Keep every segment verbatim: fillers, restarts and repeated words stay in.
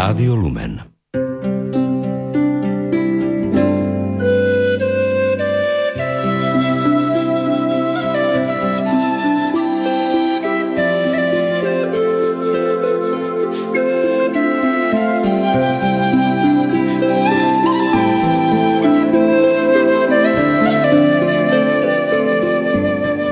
Rádio Lumen.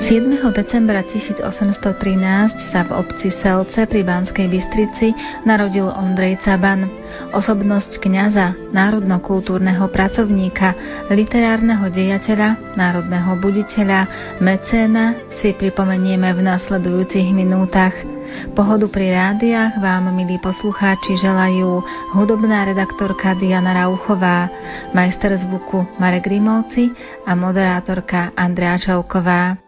siedmeho decembra tisícosemstotrinásť sa v obci Selce pri Banskej Bystrici narodil Ondrej Caban. Osobnosť kňaza, národno-kultúrneho pracovníka, literárneho dejateľa, národného buditeľa, mecéna si pripomenieme v nasledujúcich minútach. Pohodu pri rádiách vám, milí poslucháči, želajú hudobná redaktorka Diana Rauchová, majster zvuku Marek Rimovci a moderátorka Andrea Čelková.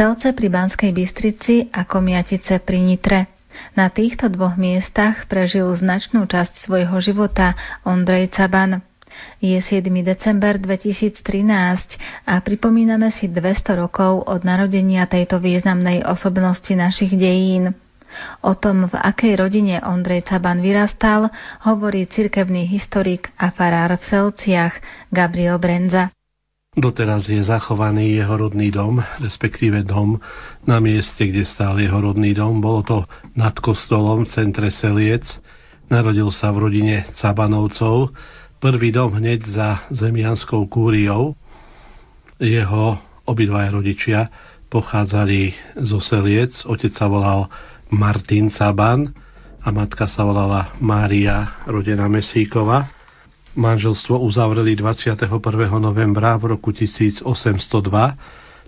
Selce pri Banskej Bystrici a Komiatice pri Nitre. Na týchto dvoch miestach prežil značnú časť svojho života Ondrej Caban. Je siedmeho december dvetisíctrinásť a pripomíname si dvesto rokov od narodenia tejto významnej osobnosti našich dejín. O tom, v akej rodine Ondrej Caban vyrastal, hovorí cirkevný historik a farár v Selciach Gabriel Brenza. Doteraz je zachovaný jeho rodný dom, respektíve dom na mieste, kde stál jeho rodný dom. Bolo to nad kostolom v centre Seliec. Narodil sa v rodine Cabanovcov. Prvý dom hneď za zemianskou kúriou. Jeho obidvaja rodičia pochádzali zo Seliec. Otec sa volal Martin Caban a matka sa volala Mária, rodená Mesíková. Manželstvo uzavreli dvadsiateho prvého novembra v roku tisícosemstodva,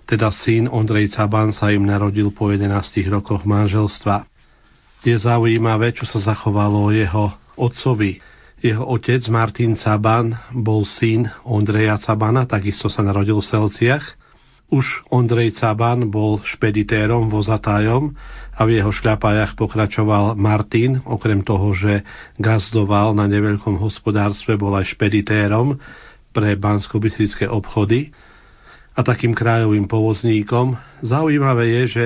teda syn Ondrej Caban sa im narodil po jedenástich rokoch manželstva. Je zaujímavé, čo sa zachovalo o jeho otcovi. Jeho otec Martin Caban bol syn Ondreja Cabana, takisto sa narodil v Selciach. Už Ondrej Caban bol špeditérom, vozatájom a v jeho šľapajách pokračoval Martin, okrem toho, že gazdoval na neveľkom hospodárstve, bol aj špeditérom pre banskobystrické obchody a takým krajovým povozníkom. Zaujímavé je, že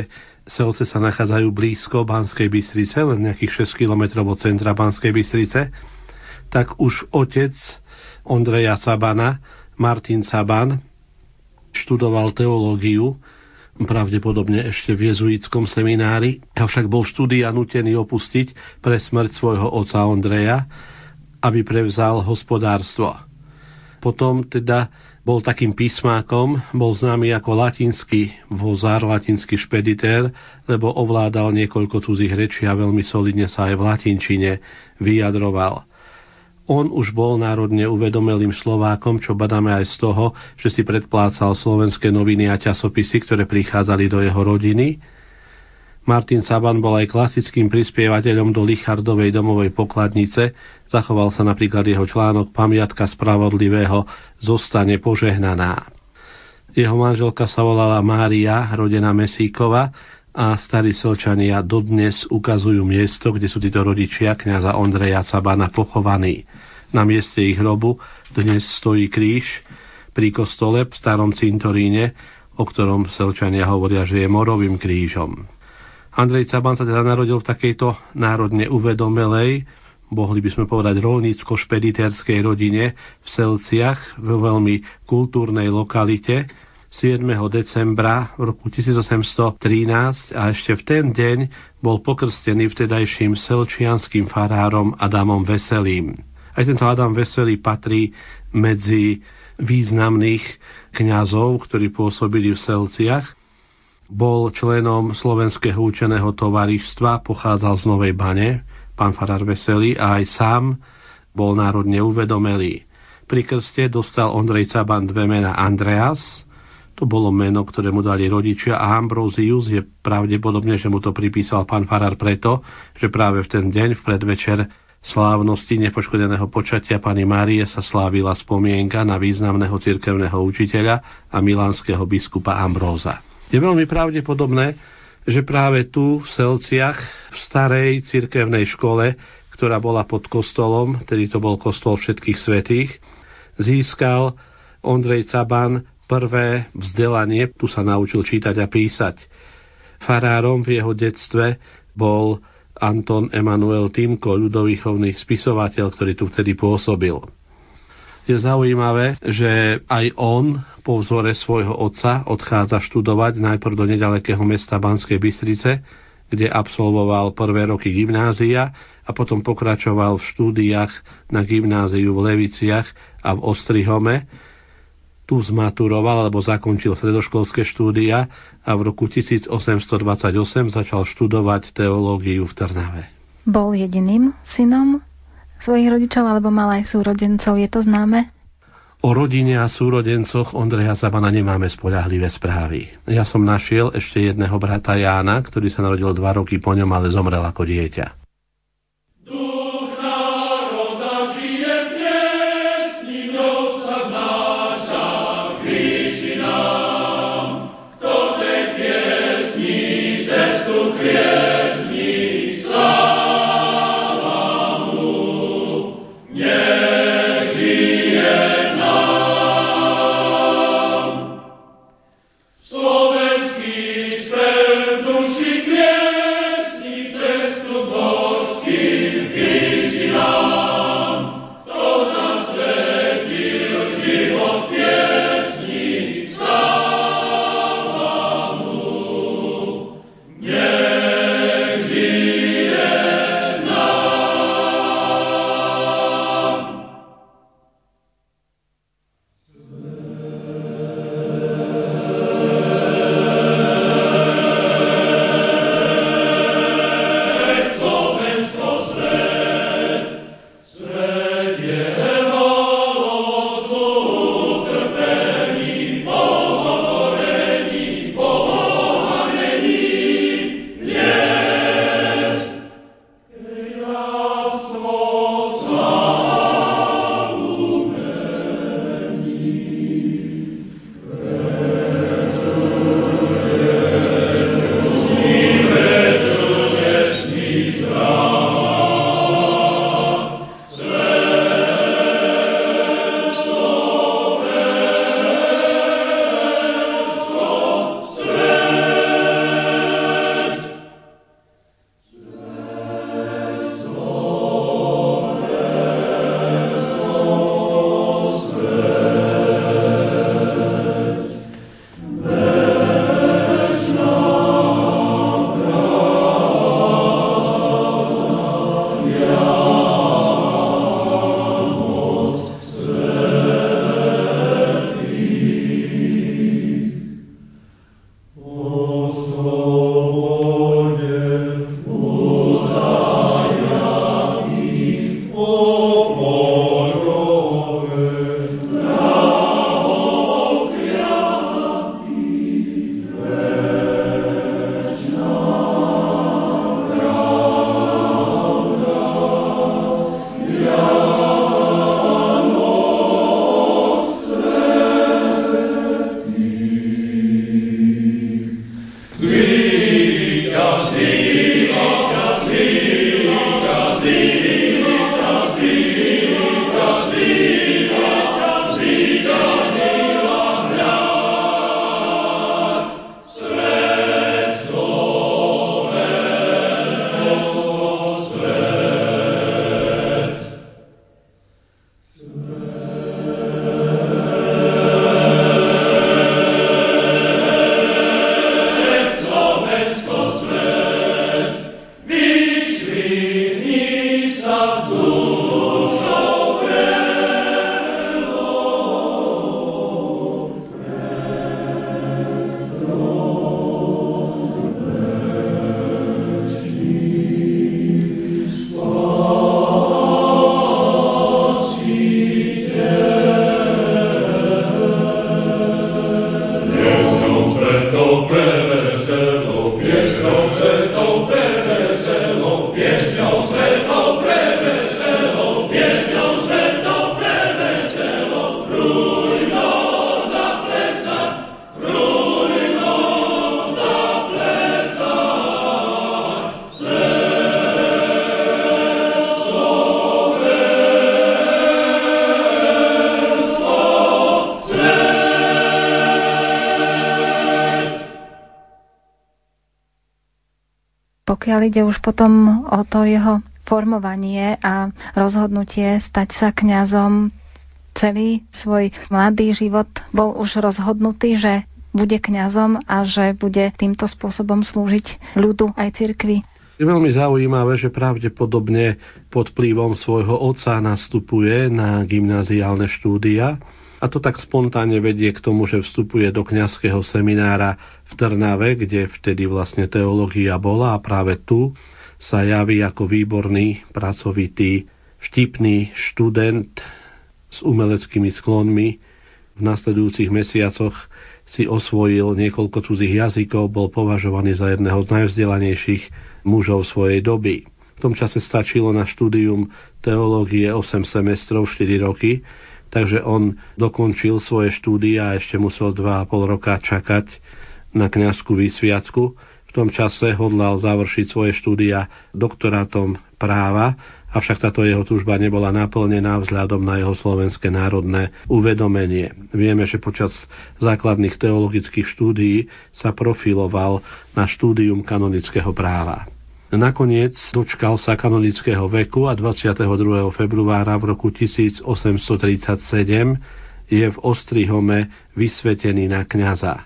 Selce sa nachádzajú blízko Banskej Bystrice, len nejakých šesť kilometrov od centra Banskej Bystrice, tak už otec Ondreja Cabana, Martin Caban, študoval teológiu, pravdepodobne ešte v jezuitskom seminári, avšak bol štúdia nútený opustiť pre smrť svojho otca Ondreja aby prevzal hospodárstvo. Potom teda bol takým písmákom, bol známy ako latinský vozár, latinský špeditér, lebo ovládal niekoľko cudzích rečí a veľmi solidne sa aj v latinčine vyjadroval. On už bol národne uvedomelým Slovákom, čo badáme aj z toho, že si predplácal slovenské noviny a časopisy, ktoré prichádzali do jeho rodiny. Martin Caban bol aj klasickým prispievateľom do Lichardovej domovej pokladnice. Zachoval sa napríklad jeho článok Pamiatka spravodlivého zostane požehnaná. Jeho manželka sa volala Mária, rodená Mesíková, a starí Selčania dodnes ukazujú miesto, kde sú títo rodičia kňaza Ondreja Cabana pochovaní. Na mieste ich hrobu dnes stojí kríž pri kostole v starom cintoríne, o ktorom Selčania hovoria, že je morovým krížom. Andrej Caban sa teda narodil v takejto národne uvedomelej, mohli by sme povedať rolnícko-špeditérskej rodine v Selciach, v veľmi kultúrnej lokalite, siedmeho decembra v roku tisíc osemsto trinásť, a ešte v ten deň bol pokrstený vtedajším selčianským farárom Adamom Veselým. Aj tento Adam Veselý patrí medzi významných kňazov, ktorí pôsobili v Selciach. Bol členom Slovenského učeného tovarištva, pochádzal z Novej Bane, pán farár Veselý, a aj sám bol národne uvedomelý. Pri krste dostal Ondrej Caban dve mená Andreas. To bolo meno, ktoré mu dali rodičia, a Ambrózius je pravdepodobne, že mu to pripísal pán farár preto, že práve v ten deň, v predvečer slávnosti nepoškodeného počatia Panny Márie, sa slávila spomienka na významného cirkevného učiteľa a milánskeho biskupa Ambróza. Je veľmi pravdepodobné, že práve tu v Selciach, v starej cirkevnej škole, ktorá bola pod kostolom, tedy to bol kostol Všetkých svätých, získal Ondrej Caban prvé vzdelanie, tu sa naučil čítať a písať. Farárom v jeho detstve bol Anton Emanuel Timko, ľudovýchovný spisovateľ, ktorý tu vtedy pôsobil. Je zaujímavé, že aj on po vzore svojho otca odchádza študovať najprv do nedalekého mesta Banskej Bystrice, kde absolvoval prvé roky gymnázia a potom pokračoval v štúdiách na gymnáziu v Leviciach a v Ostrihome. Tu zmaturoval alebo zakončil stredoškolské štúdia a v roku tisíc osemsto dvadsaťosem začal študovať teológiu v Trnave. Bol jediným synom svojich rodičov alebo mal aj súrodencov, je to známe? O rodine a súrodencoch Ondreja Cabana nemáme spoľahlivé správy. Ja som našiel ešte jedného brata Jána, ktorý sa narodil dva roky po ňom, ale zomrel ako dieťa. Slovenský spev duši piesni cestu Bohu. pokiaľ ide už potom o to jeho formovanie a rozhodnutie stať sa kňazom, celý svoj mladý život bol už rozhodnutý, že bude kňazom a že bude týmto spôsobom slúžiť ľudu aj cirkvi. Je veľmi zaujímavé, že pravdepodobne pod vplyvom svojho otca nastupuje na gymnáziálne štúdia a to tak spontánne vedie k tomu, že vstupuje do kňazského seminára v Trnave, kde vtedy vlastne teológia bola a práve tu sa javí ako výborný, pracovitý, vtipný študent s umeleckými sklonmi. V nasledujúcich mesiacoch si osvojil niekoľko cudzích jazykov, bol považovaný za jedného z najvzdelanejších mužov svojej doby. V tom čase stačilo na štúdium teológie osem semestrov, štyri roky, takže on dokončil svoje štúdia a ešte musel dva a pol roka čakať na kňazskú vysviacku. V tom čase hodlal završiť svoje štúdia doktorátom práva, avšak táto jeho túžba nebola naplnená vzhľadom na jeho slovenské národné uvedomenie. Vieme, že počas základných teologických štúdií sa profiloval na štúdium kanonického práva. Nakoniec dočkal sa kanonického veku a dvadsiateho druhého februára v roku tisíc osemsto tridsaťsedem je v Ostrihome vysvetený na kňaza.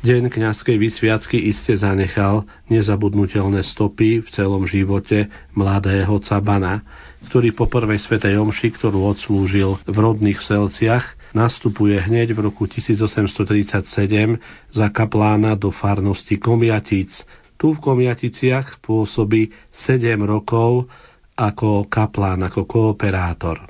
Deň kňazskej vysviacky iste zanechal nezabudnutelné stopy v celom živote mladého cabana, ktorý po prvej svätej omši, ktorú odslúžil v rodných Selciach, nastupuje hneď v roku tisíc osemsto tridsaťsedem za kaplána do farnosti Komiatic. Tu v Komiaticiach pôsobí sedem rokov ako kaplán, ako kooperátor.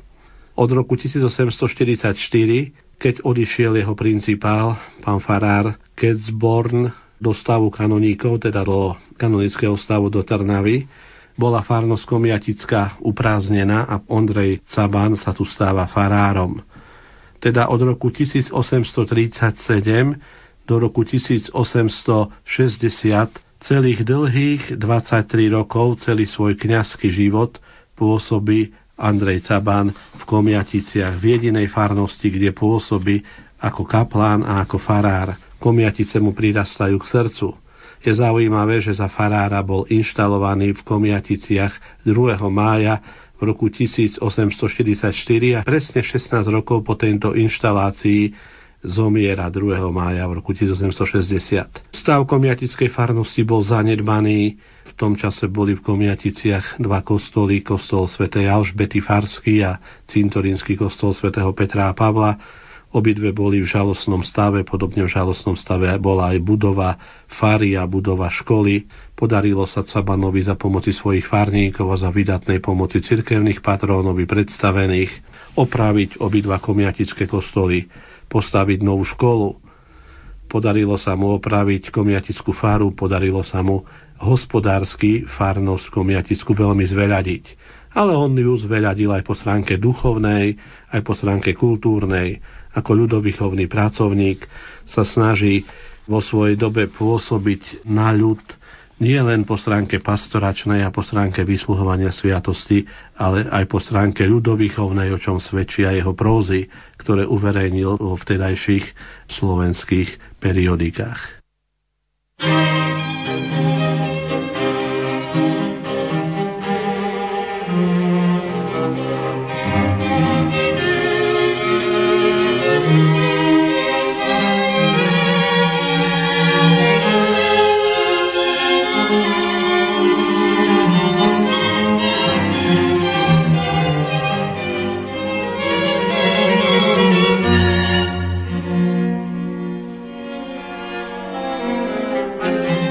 Od roku tisíc osemsto štyridsaťštyri, keď odišiel jeho principál, pán farár Ketzborn, do stavu kanoníkov, teda do kanonického stavu do Trnavy, bola farnosť Komiatická uprázdnená a Ondrej Caban sa tu stáva farárom. Teda od roku tisíc osemsto tridsaťsedem do roku tisíc osemsto šesťdesiat celých dlhých dvadsaťtri rokov, celý svoj kňazský život pôsobí Andrej Caban v Komiaticiach, v jedinej farnosti, kde pôsobí ako kaplán a ako farár. Komiatice mu prirastajú k srdcu. Je zaujímavé, že za farára bol inštalovaný v Komiaticiach druhého mája v roku tisíc osemsto štyridsaťštyri a presne šestnásť rokov po tejto inštalácii zomiera druhého mája v roku tisíc osemsto šesťdesiat. Stav komiatickej farnosti bol zanedbaný. V tom čase boli v Komiaticiach dva kostoly, kostol svätej Alžbety Farský a cintorínsky kostol svätého Petra a Pavla. Obidve boli v žalostnom stave, podobne v žalostnom stave bola aj budova fary a budova školy. Podarilo sa Cabanovi za pomoci svojich farníkov a za vydatnej pomoci cirkevných patrónov i predstavených opraviť obidva komiatické kostoly, postaviť novú školu. Podarilo sa mu opraviť komiatickú faru, podarilo sa mu hospodársky farnosť komiatickú veľmi zveľadiť. Ale on ju zveľadil aj po stránke duchovnej, aj po stránke kultúrnej. Ako ľudovýchovný pracovník sa snaží vo svojej dobe pôsobiť na ľud nie len po stránke pastoračnej a po stránke vysluhovania sviatosti, ale aj po stránke ľudovýchovnej, o čom svedčia jeho prózy, ktoré uverejnil vo vtedajších slovenských periodikách. Thank you.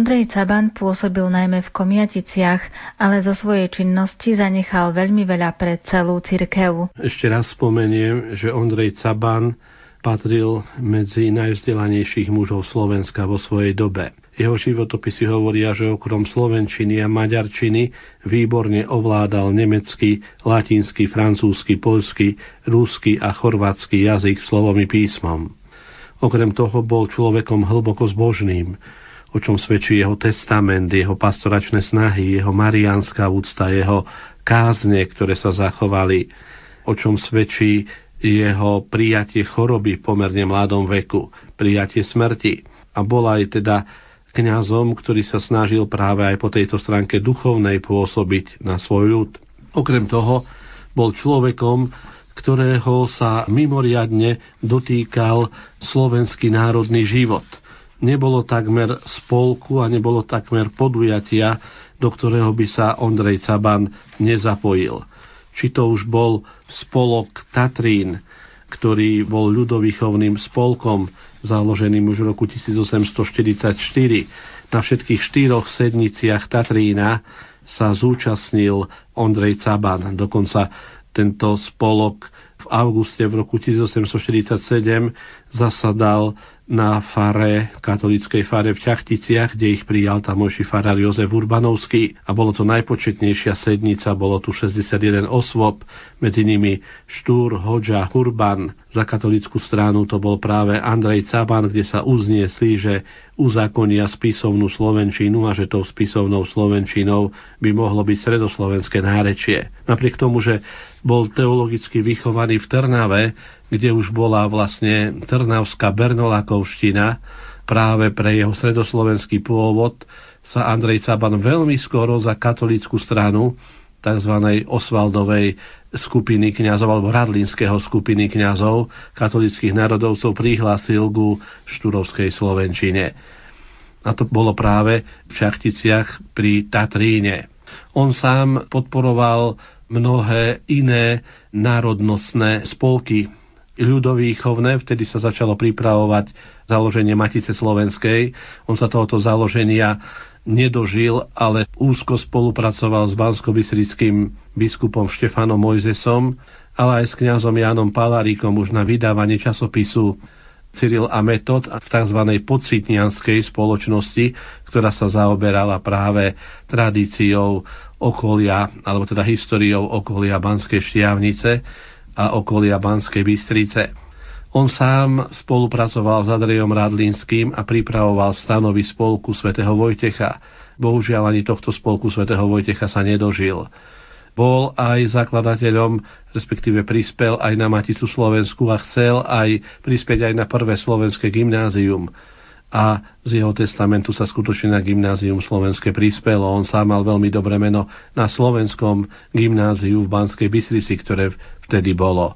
Ondrej Caban pôsobil najmä v Komiaticiach, ale zo svojej činnosti zanechal veľmi veľa pre celú cirkev. Ešte raz spomeniem, že Ondrej Caban patril medzi najvzdelanejších mužov Slovenska vo svojej dobe. Jeho životopisy hovoria, že okrem slovenčiny a maďarčiny výborne ovládal nemecký, latinský, francúzsky, poľský, rusky a chorvátsky jazyk slovom i písmom. Okrem toho bol človekom hlboko zbožným, o čom svedčí jeho testament, jeho pastoračné snahy, jeho mariánska úcta, jeho kázne, ktoré sa zachovali, o čom svedčí jeho prijatie choroby v pomerne mladom veku, prijatie smrti. A bol aj teda kňazom, ktorý sa snažil práve aj po tejto stránke duchovnej pôsobiť na svoj ľud. Okrem toho bol človekom, ktorého sa mimoriadne dotýkal slovenský národný život. Nebolo takmer spolku a nebolo takmer podujatia, do ktorého by sa Ondrej Caban nezapojil. Či to už bol spolok Tatrín, ktorý bol ľudovýchovným spolkom, založeným už v roku tisíc osemsto štyridsaťštyri. Na všetkých štyroch sedniciach Tatrína sa zúčastnil Ondrej Caban. Dokonca tento spolok v auguste v roku tisíc osemsto štyridsaťsedem zasadal na fare, katolíckej fare v Ťachticiach, kde ich prijal tamojší farár Jozef Urbanovský a bolo to najpočetnejšia sednica, bolo tu šesťdesiatjeden osôb, medzi nimi Štúr, Hodža, Urban. Za katolícku stranu to bol práve Andrej Caban, kde sa uzniesli, že uzákonia spisovnú slovenčinu a že tou spisovnou slovenčinou by mohlo byť stredoslovenské nárečie. Napriek tomu, že bol teologicky vychovaný v Trnave, kde už bola vlastne trnavská bernolákovština, práve pre jeho stredoslovenský pôvod sa Andrej Caban veľmi skoro za katolícku stranu tzv. Osvaldovej skupiny kňazov alebo radlínskeho skupiny kňazov katolíckych národovcov prihlásil ku štúrovskej slovenčine. A to bolo práve v Šachticiach pri Tatríne. On sám podporoval mnohé iné národnostné spolky ľudovýchovné, vtedy sa začalo pripravovať založenie Matice slovenskej. On sa tohoto založenia nedožil, ale úzko spolupracoval s banskobystrickým biskupom Štefanom Mojzesom, ale aj s kňazom Jánom Palárikom už na vydávanie časopisu Cyril a Metod v tzv. Podcitnianskej spoločnosti, ktorá sa zaoberala práve tradíciou okolia, alebo teda históriou okolia Banskej Štiavnice a okolia Banskej Bystrice. On sám spolupracoval s Andrejom Radlínskym a pripravoval stanovy spolku svätého Vojtecha. Bohužiaľ ani tohto spolku svätého Vojtecha sa nedožil. Bol aj zakladateľom, respektíve prispel aj na Maticu slovenskú a chcel aj prispieť aj na prvé slovenské gymnázium. A z jeho testamentu sa skutočne na gymnázium slovenské prispelo. On sám mal veľmi dobré meno na slovenskom gymnáziu v Banskej Bystrici, ktoré vtedy bolo.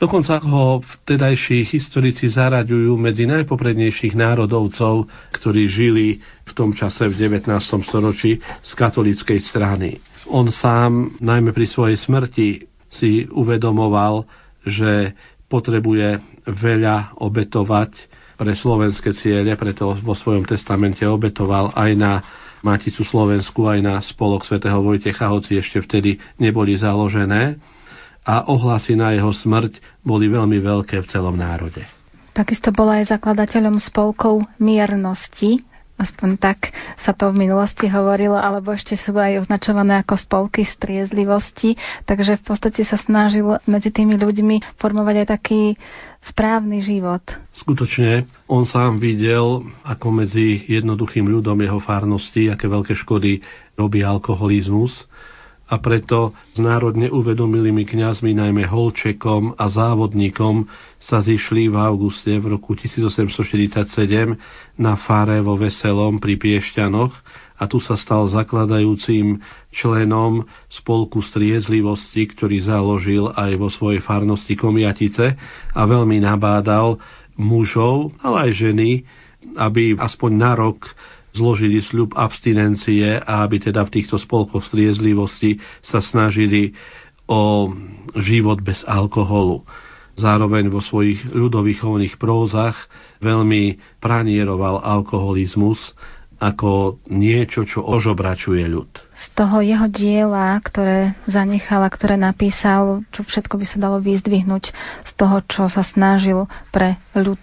Dokonca ho vtedajší historici zaraďujú medzi najpoprednejších národovcov, ktorí žili v tom čase v devätnástom storočí z katolíckej strany. On sám, najmä pri svojej smrti, si uvedomoval, že potrebuje veľa obetovať pre slovenské ciele, preto vo svojom testamente obetoval aj na Maticu slovenskú, aj na spolok svätého Vojtecha, hoci ešte vtedy neboli založené. A ohlasy na jeho smrť boli veľmi veľké v celom národe. Takisto bol aj zakladateľom spolkov miernosti, aspoň tak sa to v minulosti hovorilo, alebo ešte sú aj označované ako spolky striezlivosti, takže v podstate sa snažil medzi tými ľuďmi formovať aj taký správny život. Skutočne, on sám videl, ako medzi jednoduchým ľudom jeho farnosti, aké veľké škody robí alkoholizmus, a preto s národne uvedomilými kňazmi, najmä Holčekom a Závodníkom, sa zišli v auguste v roku tisícosemstoštyridsaťsedem na fare vo Veselom pri Piešťanoch a tu sa stal zakladajúcim členom spolku striezlivosti, ktorý založil aj vo svojej farnosti Komiatice a veľmi nabádal mužov, ale aj ženy, aby aspoň na rok zložili sľub abstinencie a aby teda v týchto spolkoch striezlivosti sa snažili o život bez alkoholu. Zároveň vo svojich ľudovýchovných prózach veľmi pranieroval alkoholizmus ako niečo, čo ožobračuje ľud. Z toho jeho diela, ktoré zanechal a ktoré napísal, čo všetko by sa dalo vyzdvihnúť z toho, čo sa snažil pre ľud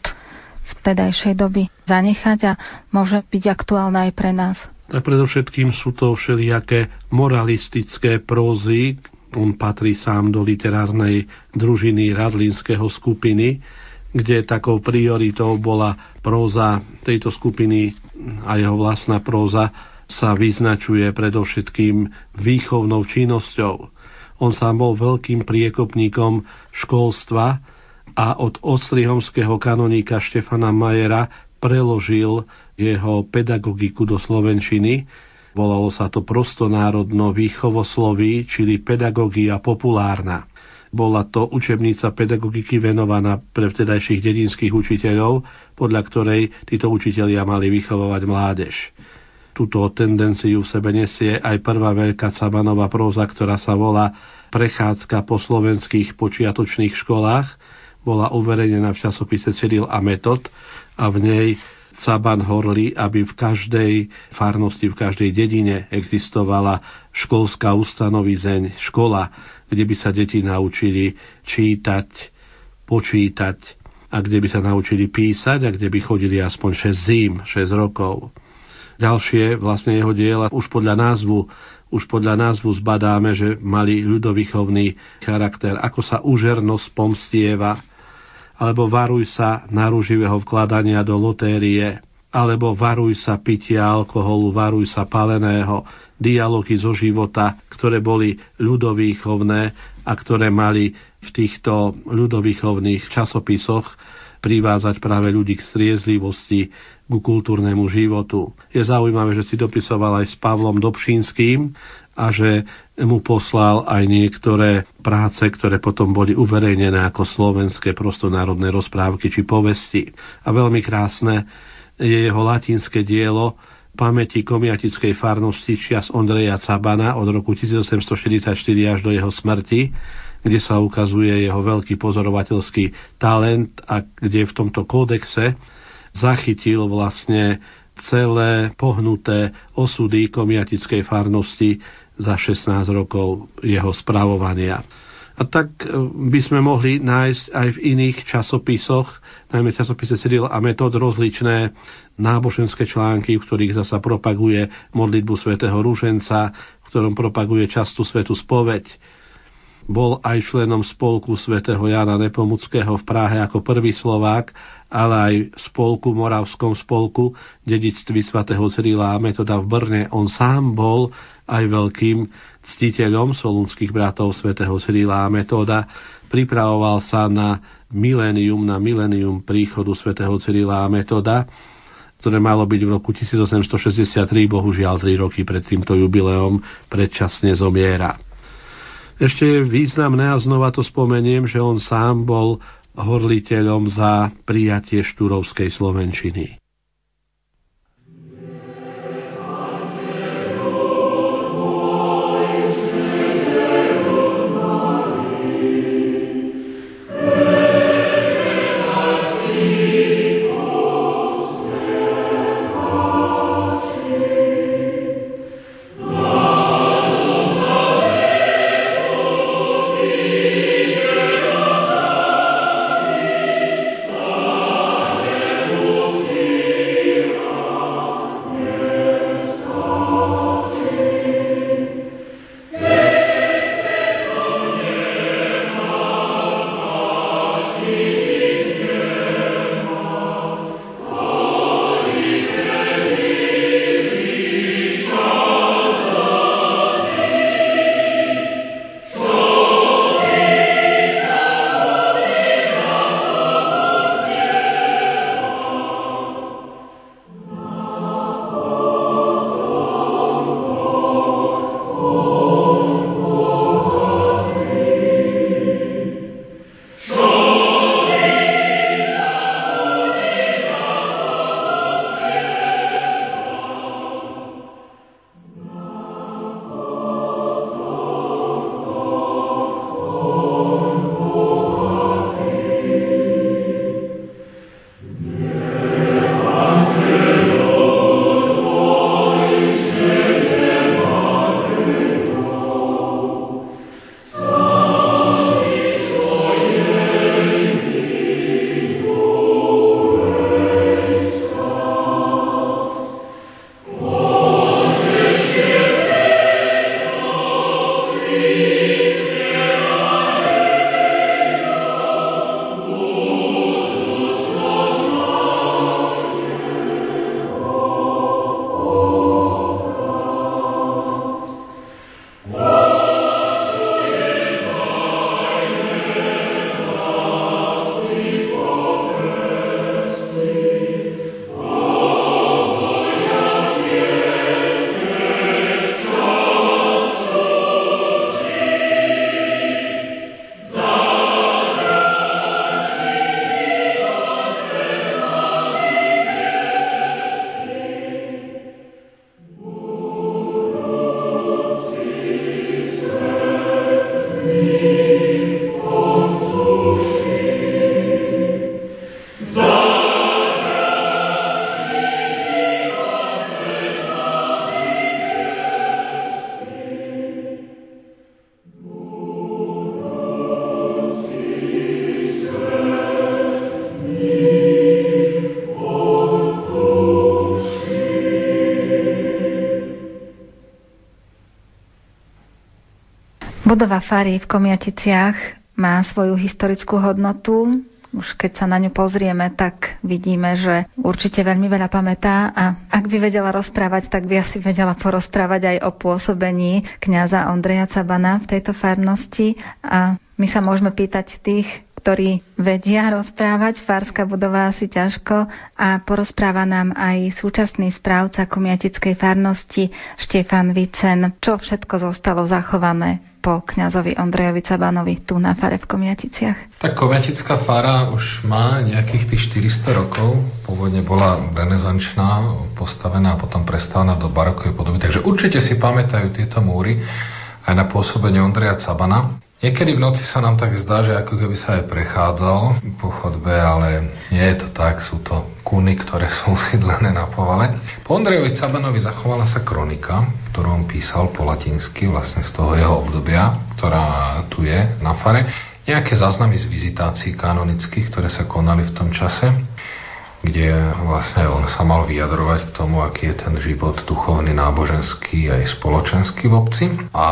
vtedajšej doby zanechať a môže byť aktuálna aj pre nás. A predovšetkým sú to všelijaké moralistické prózy. On patrí sám do literárnej družiny radlínskeho skupiny, kde takou prioritou bola próza tejto skupiny a jeho vlastná próza sa vyznačuje predovšetkým výchovnou činnosťou. On sám bol veľkým priekopníkom školstva, a od ostrihomského kanoníka Štefana Majera preložil jeho pedagogiku do slovenčiny. Volalo sa to prostonárodno výchovosloví, čili pedagogia populárna. Bola to učebnica pedagogiky venovaná pre vtedajších dedinských učiteľov, podľa ktorej títo učitelia mali vychovovať mládež. Túto tendenciu v sebe nesie aj prvá veľká Cabanova próza, ktorá sa volá Prechádzka po slovenských počiatočných školách, bola uverejnená v časopise Cyril a Metod a v nej Caban horlí, aby v každej farnosti, v každej dedine existovala školská ustanovizeň, škola, kde by sa deti naučili čítať, počítať, a kde by sa naučili písať a kde by chodili aspoň šesť zím, šesť rokov. Ďalšie vlastne jeho diela už podľa názvu Už podľa názvu zbadáme, že mali ľudovýchovný charakter, ako sa úžernosť pomstieva, alebo varuj sa narúživého vkladania do lotérie, alebo varuj sa pitia alkoholu, varuj sa paleného, dialógy zo života, ktoré boli ľudovýchovné a ktoré mali v týchto ľudovýchovných časopisoch privázať práve ľudí k striezlivosti, ku kultúrnemu životu. Je zaujímavé, že si dopisoval aj s Pavlom Dobšinským a že mu poslal aj niektoré práce, ktoré potom boli uverejnené ako slovenské prostonárodné rozprávky či povesti. A veľmi krásne je jeho latinské dielo Pamäti komiatickej farnosti čias Ondreja Cabana od roku osemnásťstoštyridsaťštyri až do jeho smrti, kde sa ukazuje jeho veľký pozorovateľský talent a kde v tomto kódexe zachytil vlastne celé pohnuté osudy komiatickej farnosti za šestnásť rokov jeho spravovania. A tak by sme mohli nájsť aj v iných časopisoch, najmä v časopise Cyril a Metod, rozličné náboženské články, v ktorých zasa propaguje modlitbu svätého Ruženca, v ktorom propaguje častú svätú spoveď. Bol aj členom spolku svätého Jana Nepomuckého v Prahe ako prvý Slovák, ale aj spolku, Moravskom spolku dedictví svätého Cyrila a Metoda v Brne. On sám bol aj veľkým ctiteľom solúnskych bratov svätého Cyrila a Metoda. Pripravoval sa na milénium, na milénium príchodu svätého Cyrila a Metoda, ktoré malo byť v roku osemnásťstošesťdesiattri, bohužiaľ tri roky pred týmto jubileom predčasne zomiera. Ešte je významné, a znova to spomeniem, že on sám bol horliteľom za prijatie štúrovskej slovenčiny. Budova fary v Komiaticiach má svoju historickú hodnotu. Už keď sa na ňu pozrieme, tak vidíme, že určite veľmi veľa pamätá a ak by vedela rozprávať, tak by asi vedela porozprávať aj o pôsobení kňaza Ondreja Cabana v tejto farnosti. A my sa môžeme pýtať tých, ktorí vedia rozprávať. Farská budova asi ťažko a porozpráva nám aj súčasný správca komiatickej farnosti Štefan Vicen, čo všetko zostalo zachované po kňazovi Ondrejovi Cabanovi tu na fare v Komiaticiach. Tak komiatická fara už má nejakých tých štyristo rokov. Pôvodne bola renesančná, postavená a potom prestávaná do barokovej podoby. Takže určite si pamätajú tieto múry aj na pôsobenie Ondreja Cabana. Niekedy v noci sa nám tak zdá, že ako keby sa aj prechádzal po chodbe, ale nie je to tak, sú to kuny, ktoré sú usídlené na povale. Po Ondrejovi Cabanovi zachovala sa kronika, ktorú on písal po latinsky, vlastne z toho jeho obdobia, ktorá tu je na fare. Nejaké záznamy z vizitácií kanonických, ktoré sa konali v tom čase, kde vlastne on sa mal vyjadrovať k tomu, aký je ten život duchovný, náboženský aj spoločenský v obci. A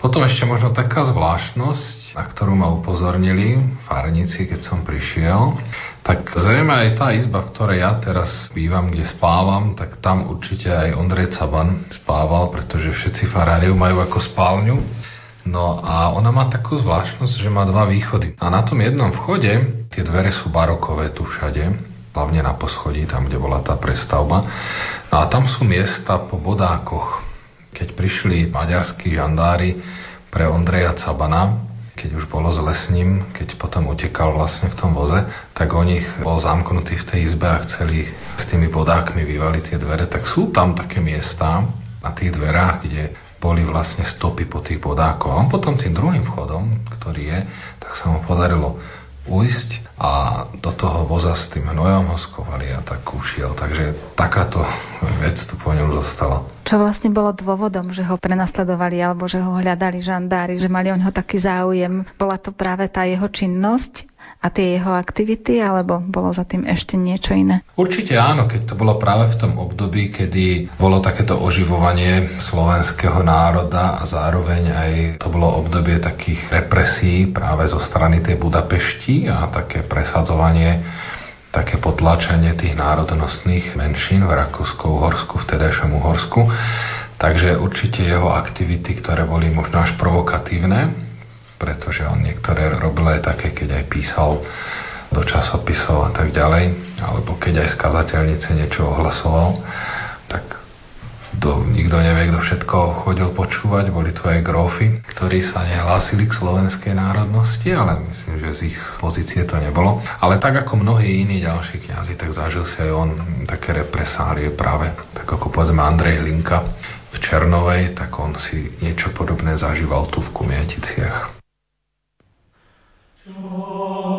potom ešte možno taká zvláštnosť, na ktorú ma upozornili farníci, keď som prišiel, tak zrejme aj tá izba, v ktorej ja teraz bývam, kde spávam, tak tam určite aj Ondrej Caban spával, pretože všetci farári majú ako spálňu. No a ona má takú zvláštnosť, že má dva východy. A na tom jednom vchode, tie dvere sú barokové tu všade, hlavne na poschodí, tam, kde bola tá prestavba. No a tam sú miesta po bodákoch. Keď prišli maďarskí žandári pre Ondreja Cabana, keď už bolo zle s ním, keď potom utekal vlastne v tom voze, tak on ich bol zamknutý v tej izbe a chceli ich s tými bodákmi vyvaliť tie dvere, tak sú tam také miesta na tých dverách, kde boli vlastne stopy po tých bodákoch. A potom tým druhým vchodom, ktorý je, tak sa mu podarilo ujsť a do toho voza s tým hnojom ho skovali a tak ušiel. Takže takáto vec tu po ňom zostala. Čo vlastne bolo dôvodom, že ho prenasledovali alebo že ho hľadali žandári, že mali o ňoho taký záujem? Bola to práve tá jeho činnosť a tie jeho aktivity, alebo bolo za tým ešte niečo iné? Určite áno, keď to bolo práve v tom období, kedy bolo takéto oživovanie slovenského národa a zároveň aj to bolo obdobie takých represí práve zo strany tej Budapešti a také presadzovanie, také potlačenie tých národnostných menšín v Rakúsko-Uhorsku, vtedajšom Uhorsku. Takže určite jeho aktivity, ktoré boli možno až provokatívne, pretože on niektoré robil aj také, keď aj písal do časopisov a tak ďalej, alebo keď aj z kazateľnice niečo ohlasoval, tak do, nikto nevie, kto všetko chodil počúvať. Boli to aj grófy, ktorí sa nehlásili k slovenskej národnosti, ale myslím, že z ich pozície to nebolo. Ale tak ako mnohí iní ďalší kňazi, tak zažil si aj on také represálie práve, tak ako povedzme Andrej Hlinka v Černovej, tak on si niečo podobné zažíval tu v Komiaticiach. Oh.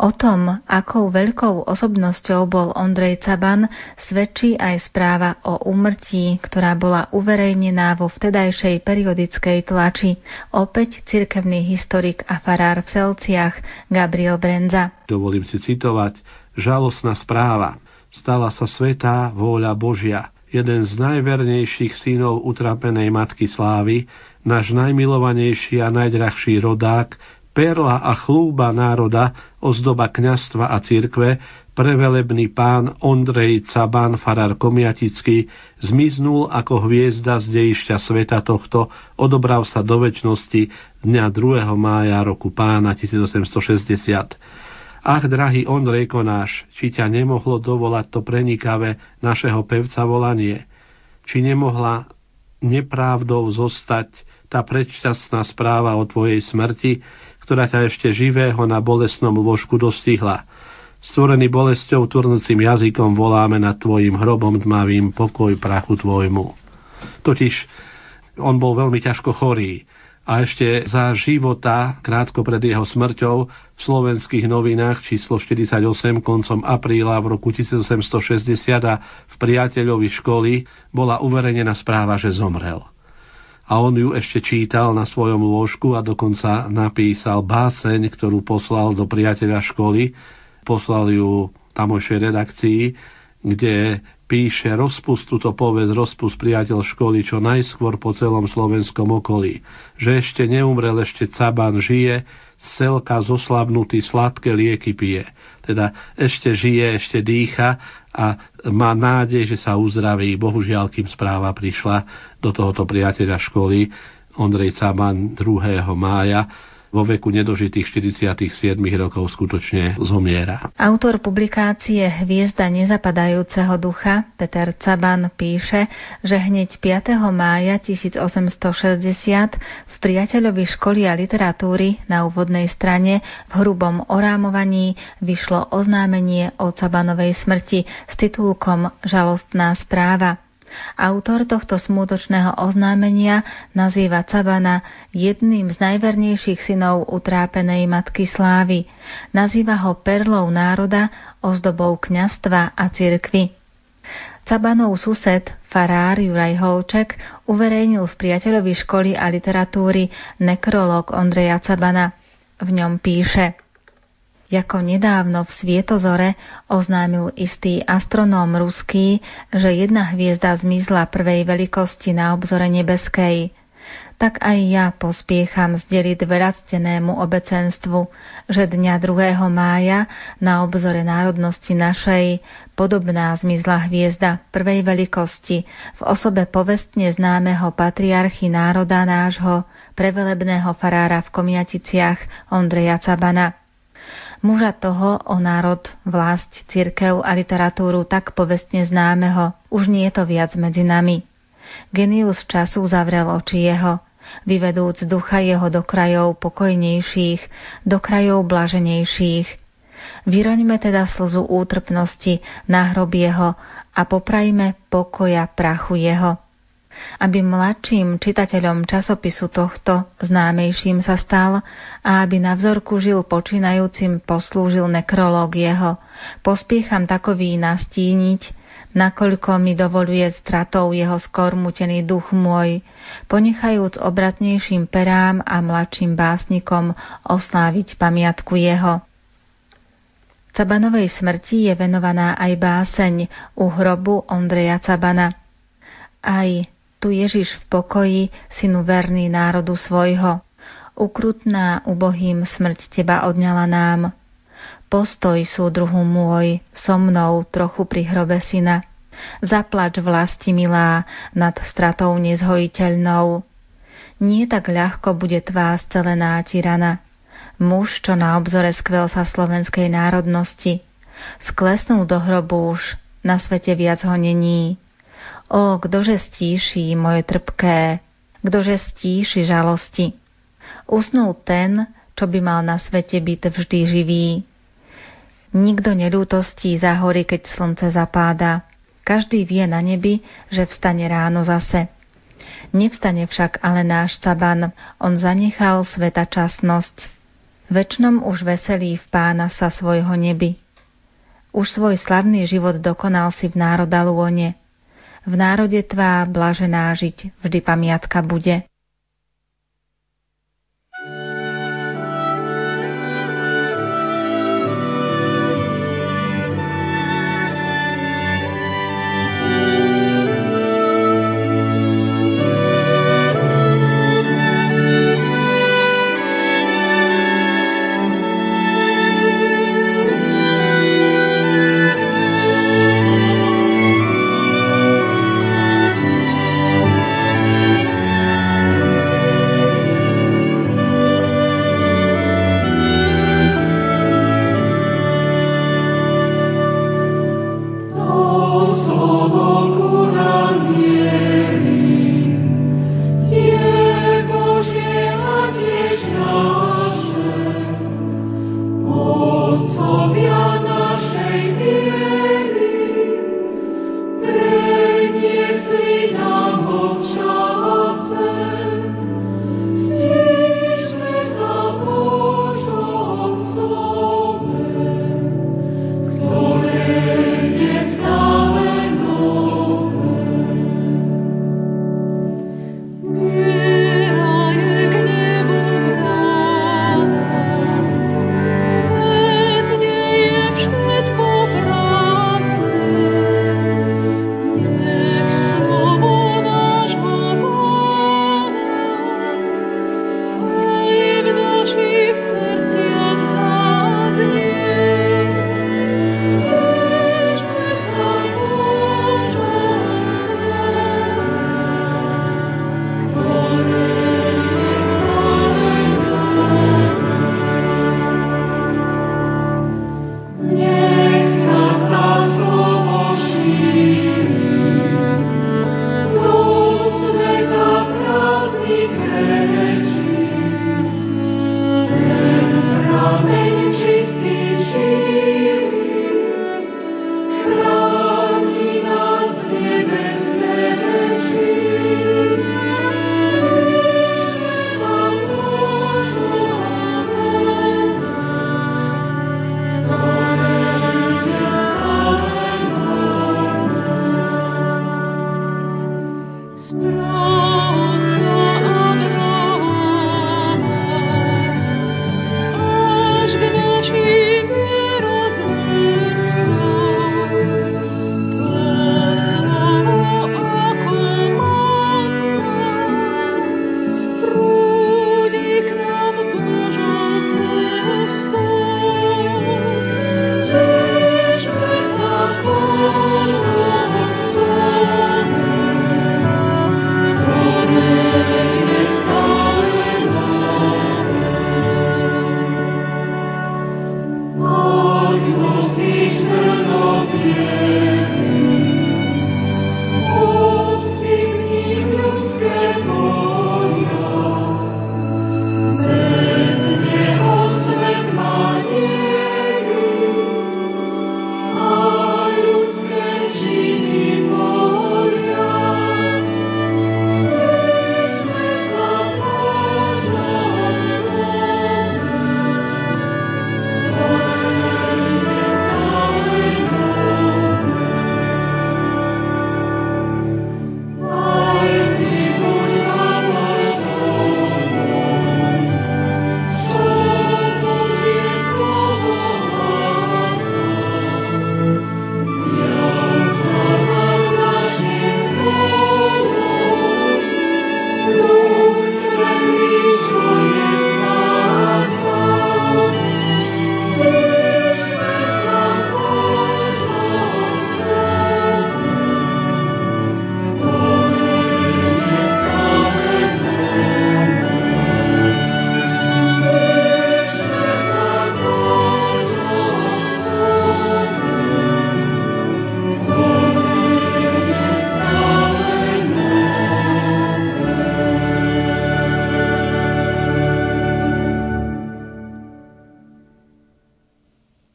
O tom, akou veľkou osobnosťou bol Ondrej Caban, svedčí aj správa o úmrtí, ktorá bola uverejnená vo vtedajšej periodickej tlači. Opäť cirkevný historik a farár v Selciach Gabriel Brenza. Dovolím si citovať: žalostná správa. Stala sa svätá vôľa Božia. Jeden z najvernejších synov utrapenej matky slávy, náš najmilovanejší a najdrahší rodák, perla a chlúba národa, ozdoba kňazstva a cirkve, prevelebný pán Ondrej Caban, farár komiatický, zmiznul ako hviezda z dejišťa sveta tohto, odobral sa do večnosti dňa druhého mája roku pána tisícosemstošesťdesiat. Ach, drahý Ondrejko náš, či ťa nemohlo dovolať to prenikavé našeho pevca volanie, či nemohla nepravdou zostať tá predčasná správa o tvojej smrti, ktorá ťa ešte živého na bolestnom lôžku dostihla. Stvorený bolesťou turnúcim jazykom voláme nad tvojim hrobom tmavým pokoj prachu tvojmu. Totiž on bol veľmi ťažko chorý a ešte za života, krátko pred jeho smrťou, v Slovenských novinách číslo štyridsaťosem koncom apríla v roku tisícosemstošesťdesiat a v Priateľovi školy bola uverejnená správa, že zomrel. A on ju ešte čítal na svojom lôžku a dokonca napísal báseň, ktorú poslal do Priateľa školy. Poslal ju tamojšej redakcii, kde píše: rozpust túto povesť, rozpust Priateľ školy čo najskôr po celom slovenskom okolí. Že ešte neumrel, ešte Caban žije, Selka zoslabnutý sladké lieky pije. Teda ešte žije, ešte dýcha a má nádej, že sa uzdraví. Bohužiaľ, kým správa prišla do tohoto Priateľa školy, Ondrej Caban druhého mája vo veku nedožitých štyridsiatich siedmich rokov skutočne zomiera. Autor publikácie Hviezda nezapadajúceho ducha Peter Caban píše, že hneď piateho mája tisícosemstošesťdesiat v Priateľovi školy a literatúry na úvodnej strane v hrubom orámovaní vyšlo oznámenie o Cabanovej smrti s titulkom Žalostná správa. Autor tohto smútočného oznámenia nazýva Cabana jedným z najvernejších synov utrápenej matky slávy. Nazýva ho perlou národa, ozdobou kňazstva a cirkvi. Cabanov sused, farár Juraj Holček, uverejnil v Priateľovi školy a literatúry nekrológ Ondreja Cabana. V ňom píše: Jako nedávno v Svietozore oznámil istý astronóm ruský, že jedna hviezda zmizla prvej veľkosti na obzore nebeskej. Tak aj ja pospiecham zdeliť veľactenému obecenstvu, že dňa druhého mája na obzore národnosti našej podobná zmizla hviezda prvej veľkosti v osobe povestne známeho patriarchy národa nášho, prevelebného farára v Komiaticiach Ondreja Cabana. Muža toho o národ, vlast, cirkev a literatúru tak povestne známeho, už nie je to viac medzi nami. Genius času zavrel oči jeho, vyvedúc ducha jeho do krajov pokojnejších, do krajov blaženejších. Vyroňme teda slzu útrpnosti na hrob jeho a poprajme pokoja prachu jeho. Aby mladším čitateľom časopisu tohto známejším sa stal a aby na vzorku žil počínajúcim poslúžil nekrológ jeho. Pospiecham takový nastíniť, nakoľko mi dovoluje stratou jeho skormutený duch môj, ponechajúc obratnejším perám a mladším básnikom osláviť pamiatku jeho. Cabanovej smrti je venovaná aj báseň U hrobu Ondreja Cabana. Aj tu Ježiš v pokoji, synu verný národu svojho. Ukrutná ubohým smrť teba odňala nám. Postoj, súdruhu môj, so mnou trochu pri hrobe syna. Zaplač vlasti milá nad stratou nezhojiteľnou. Nie tak ľahko bude tvá scelená tyrana. Muž, čo na obzore skvel sa slovenskej národnosti. Sklesnul do hrobu už, na svete viac ho není. O, kdože stíší moje trpké, kdože stíši žalosti. Usnul ten, čo by mal na svete byť vždy živý. Nikto nelútostí za hory, keď slnce zapáda. Každý vie na nebi, že vstane ráno zase. Nevstane však ale náš Caban, on zanechal sveta časnosť. večnom už veselí v Pána sa svojho nebi. Už svoj slavný život dokonal si v národa lône. V národe tvá blažená žiť vždy pamiatka bude.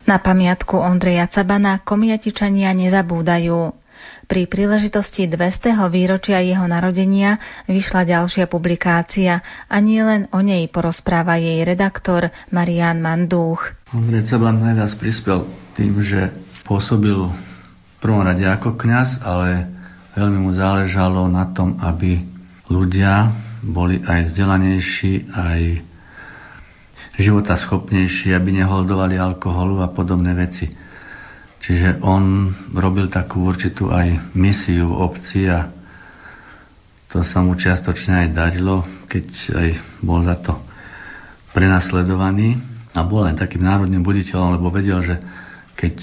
Na pamiatku Ondreja Cabana komiatičania nezabúdajú. Pri príležitosti dvestého výročia jeho narodenia vyšla ďalšia publikácia a nie len o nej porozpráva jej redaktor Marián Mandúch. Ondrej Cablan najviac prispel tým, že pôsobil v prvom rade ako kňaz, ale veľmi mu záležalo na tom, aby ľudia boli aj vzdelanejší, aj životaschopnejší, aby neholdovali alkoholu a podobné veci. Čiže on robil takú určitú aj misiu v obci a to sa mu čiastočne aj darilo, keď aj bol za to prenasledovaný. A bol aj takým národným buditeľom, lebo vedel, že keď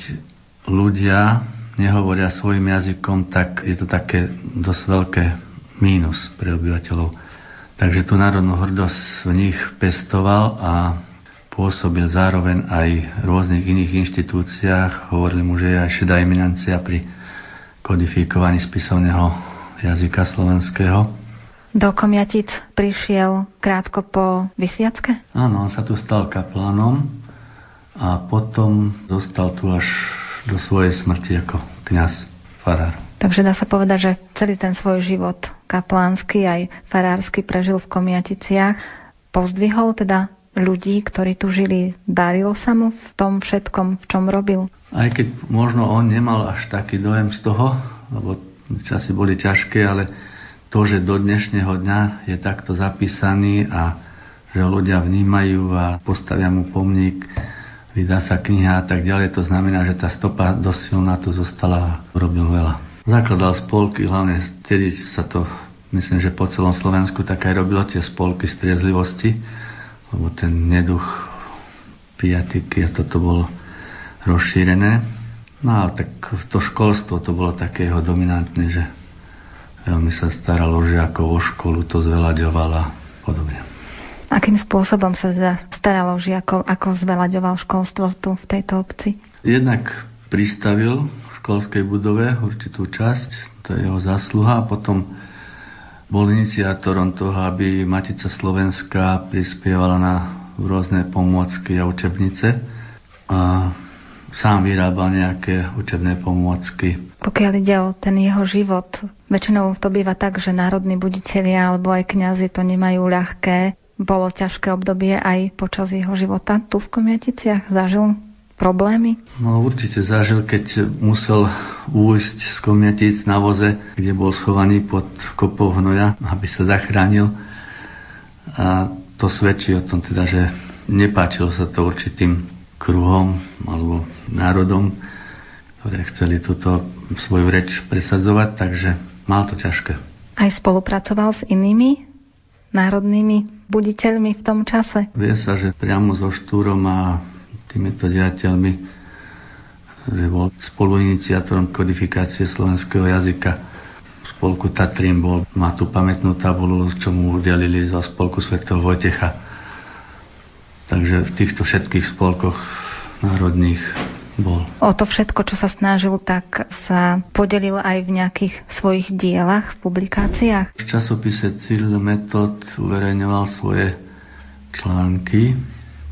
ľudia nehovoria svojim jazykom, tak je to také dosť veľké mínus pre obyvateľov. Takže tú národnú hrdosť v nich pestoval a pôsobil zároveň aj v rôznych iných inštitúciách. Hovorili mu, že je aj šedá eminencia pri kodifikovaní spisovného jazyka slovenského. Do Komjatic prišiel krátko po vysviacke? Áno, on sa tu stal kaplánom a potom dostal tu až do svojej smrti ako kňaz farár. Takže dá sa povedať, že celý ten svoj život kaplánsky aj farársky prežil v Komjaticiach. Pozdvihol teda ľudí, ktorí tu žili, darilo sa mu v tom všetkom, v čom robil? Aj keď možno on nemal až taký dojem z toho, lebo časy boli ťažké, ale to, že do dnešného dňa je takto zapísaný a že ľudia vnímajú a postavia mu pomník, vydá sa kniha a tak ďalej, to znamená, že tá stopa dosť silná tu zostala a robil veľa. Zakladal spolky, hlavne vtedy sa to, myslím, že po celom Slovensku tak aj robilo tie spolky striezlivosti, lebo ten neduch piatiky a toto bolo rozšírené. No a tak to školstvo, to bolo také jeho dominantné, že veľmi sa staralo žiakov o školu, to zvelaďovala a podobne. Akým spôsobom sa staralo žiakov, ako zvelaďoval školstvo tu v tejto obci? Jednak pristavil v školskej budove určitú časť, to je jeho zásluha, a potom bol iniciátorom toho, aby Matica Slovenská prispievala na rôzne pomôcky a učebnice. A sám vyrábal nejaké učebné pomôcky. Pokiaľ ide o ten jeho život, väčšinou to býva tak, že národní buditelia alebo aj kňazi to nemajú ľahké. Bolo ťažké obdobie aj počas jeho života tu v Komjaticiach? Zažil problémy? No určite zažil, keď musel újsť z Komjatic na voze, kde bol schovaný pod kopou hnoja, aby sa zachránil. A to svedčí o tom teda, že nepáčilo sa to určitým kruhom alebo národom, ktoré chceli túto svoju reč presadzovať, takže mal to ťažké. Aj spolupracoval s inými národnými buditeľmi v tom čase? Vie sa, že priamo so Štúrom a týmito dejateľmi, že bol spoluiniciátorom kodifikácie slovenského jazyka. V spolku Tatrín bol, má tú pamätnú tabulu, čo mu udelili zo spolku svätého Vojtecha. Takže v týchto všetkých spolkoch národných bol. O to všetko, čo sa snažil, tak sa podelil aj v nejakých svojich dielach, v publikáciách. V časopise Cyril Metod uverejňoval svoje články,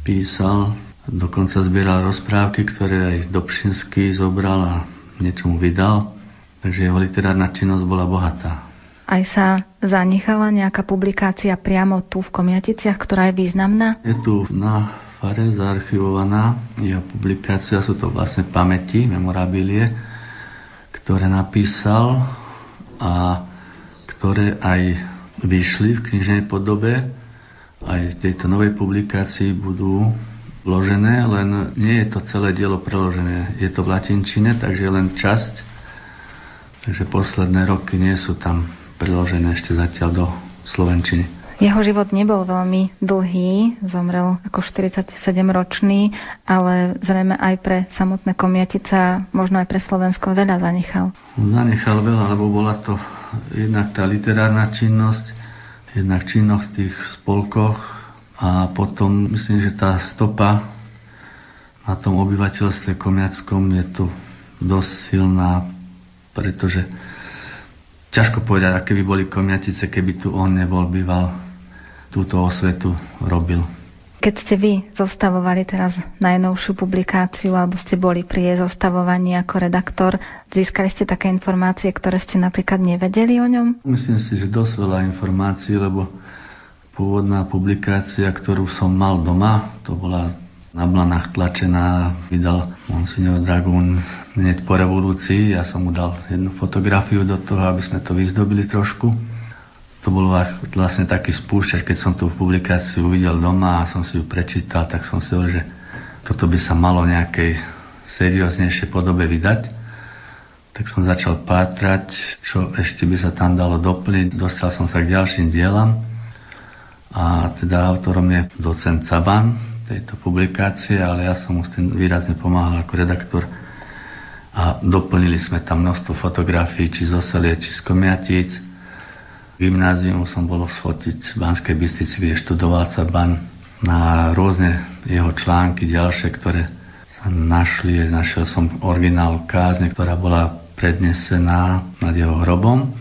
písal, dokonca zbieral rozprávky, ktoré aj Dobšinský zobral a niečo mu vydal. Takže jeho literárna činnosť bola bohatá. Aj sa zanechala nejaká publikácia priamo tu v Komjaticiach, ktorá je významná? Je tu na fare zaarchivovaná jeho publikácia, sú to vlastne pamäti, memorabilie, ktoré napísal a ktoré aj vyšli v knižnej podobe. Aj v tejto novej publikácii budú vložené, len nie je to celé dielo preložené. Je to v latinčine, takže len časť. Takže posledné roky nie sú tam preložené ešte zatiaľ do slovenčiny. Jeho život nebol veľmi dlhý, zomrel ako štyridsaťsedemročný, ale zrejme aj pre samotné Komjatice, možno aj pre Slovensko veľa zanechal. Zanechal veľa, lebo bola to jednak tá literárna činnosť, jednak činnosť v tých spolkoch a potom myslím, že tá stopa na tom obyvateľstve komjatskom je tu dosť silná, pretože ťažko povedať, aké by boli Komjatice, keby tu on nebol býval, túto osvetu robil. Keď ste vy zostavovali teraz najnovšiu publikáciu alebo ste boli pri jej zostavovaní ako redaktor, získali ste také informácie, ktoré ste napríklad nevedeli o ňom? Myslím si, že dosť veľa informácií, lebo pôvodná publikácia, ktorú som mal doma, to bola na blanách tlačená, vydal monsignor Dragún hneď po revolúcii. Ja som mu dal jednu fotografiu do toho, aby sme to vyzdobili trošku. To bol vlastne taký spúšťač, keď som tú publikáciu videl doma a som si ju prečítal, tak som si hovoril, že toto by sa malo v nejakej serióznejšej podobe vydať. Tak som začal pátrať, čo ešte by sa tam dalo doplniť. Dostal som sa k ďalším dielam a teda autorom je docent Caban tejto publikácie, ale ja som mu s tým výrazne pomáhal ako redaktor a doplnili sme tam množstvo fotografií, či z Oselie, či z Komiatíc. Gymnázium som bol sfotiť v Banskej Bystrici, kde študoval Caban, na rôzne jeho články ďalšie, ktoré sa našli. Našiel som originál kázne, ktorá bola prednesená nad jeho hrobom.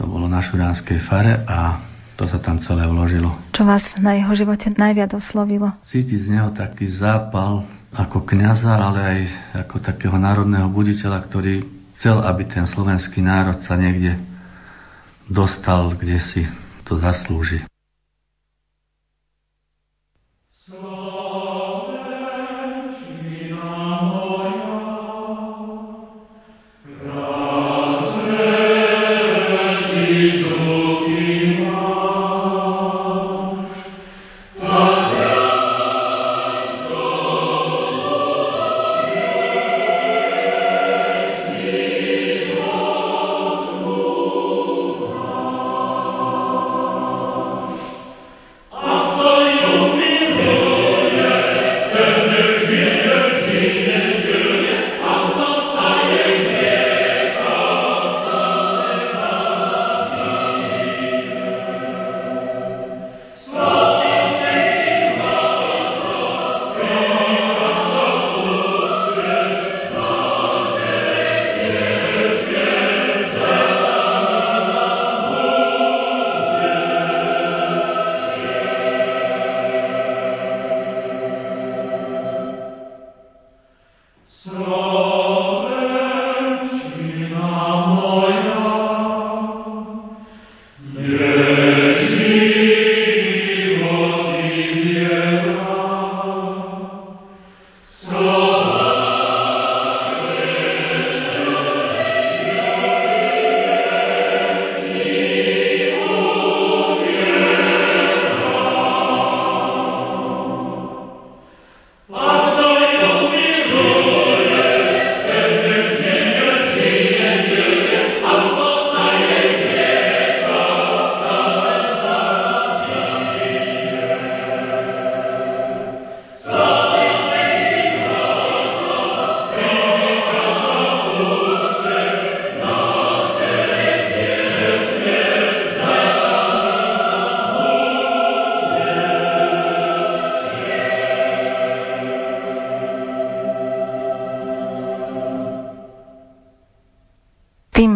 To bolo na Šuránskej fare a to sa tam celé vložilo. Čo vás na jeho živote najviac oslovilo? Cíti z neho taký zápal ako kňaza, ale aj ako takého národného buditeľa, ktorý chcel, aby ten slovenský národ sa niekde dostal, kde si to zaslúži.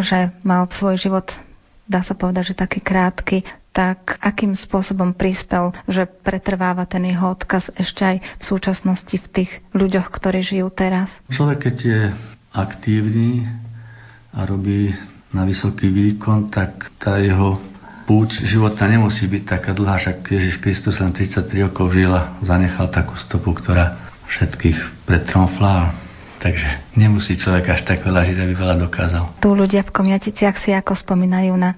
Že mal svoj život, dá sa povedať, že taký krátky, tak akým spôsobom prispel, že pretrváva ten jeho odkaz ešte aj v súčasnosti v tých ľuďoch, ktorí žijú teraz? Človek, keď je aktívny a robí na vysoký výkon, tak tá jeho púť života nemusí byť taká dlhá, však Ježiš Kristus len tridsaťtri rokov žil a zanechal takú stopu, ktorá všetkých pretromfla. Takže nemusí človek až tak veľa žiť, aby veľa dokázal. Tu ľudia v Komiaticiach si ako spomínajú na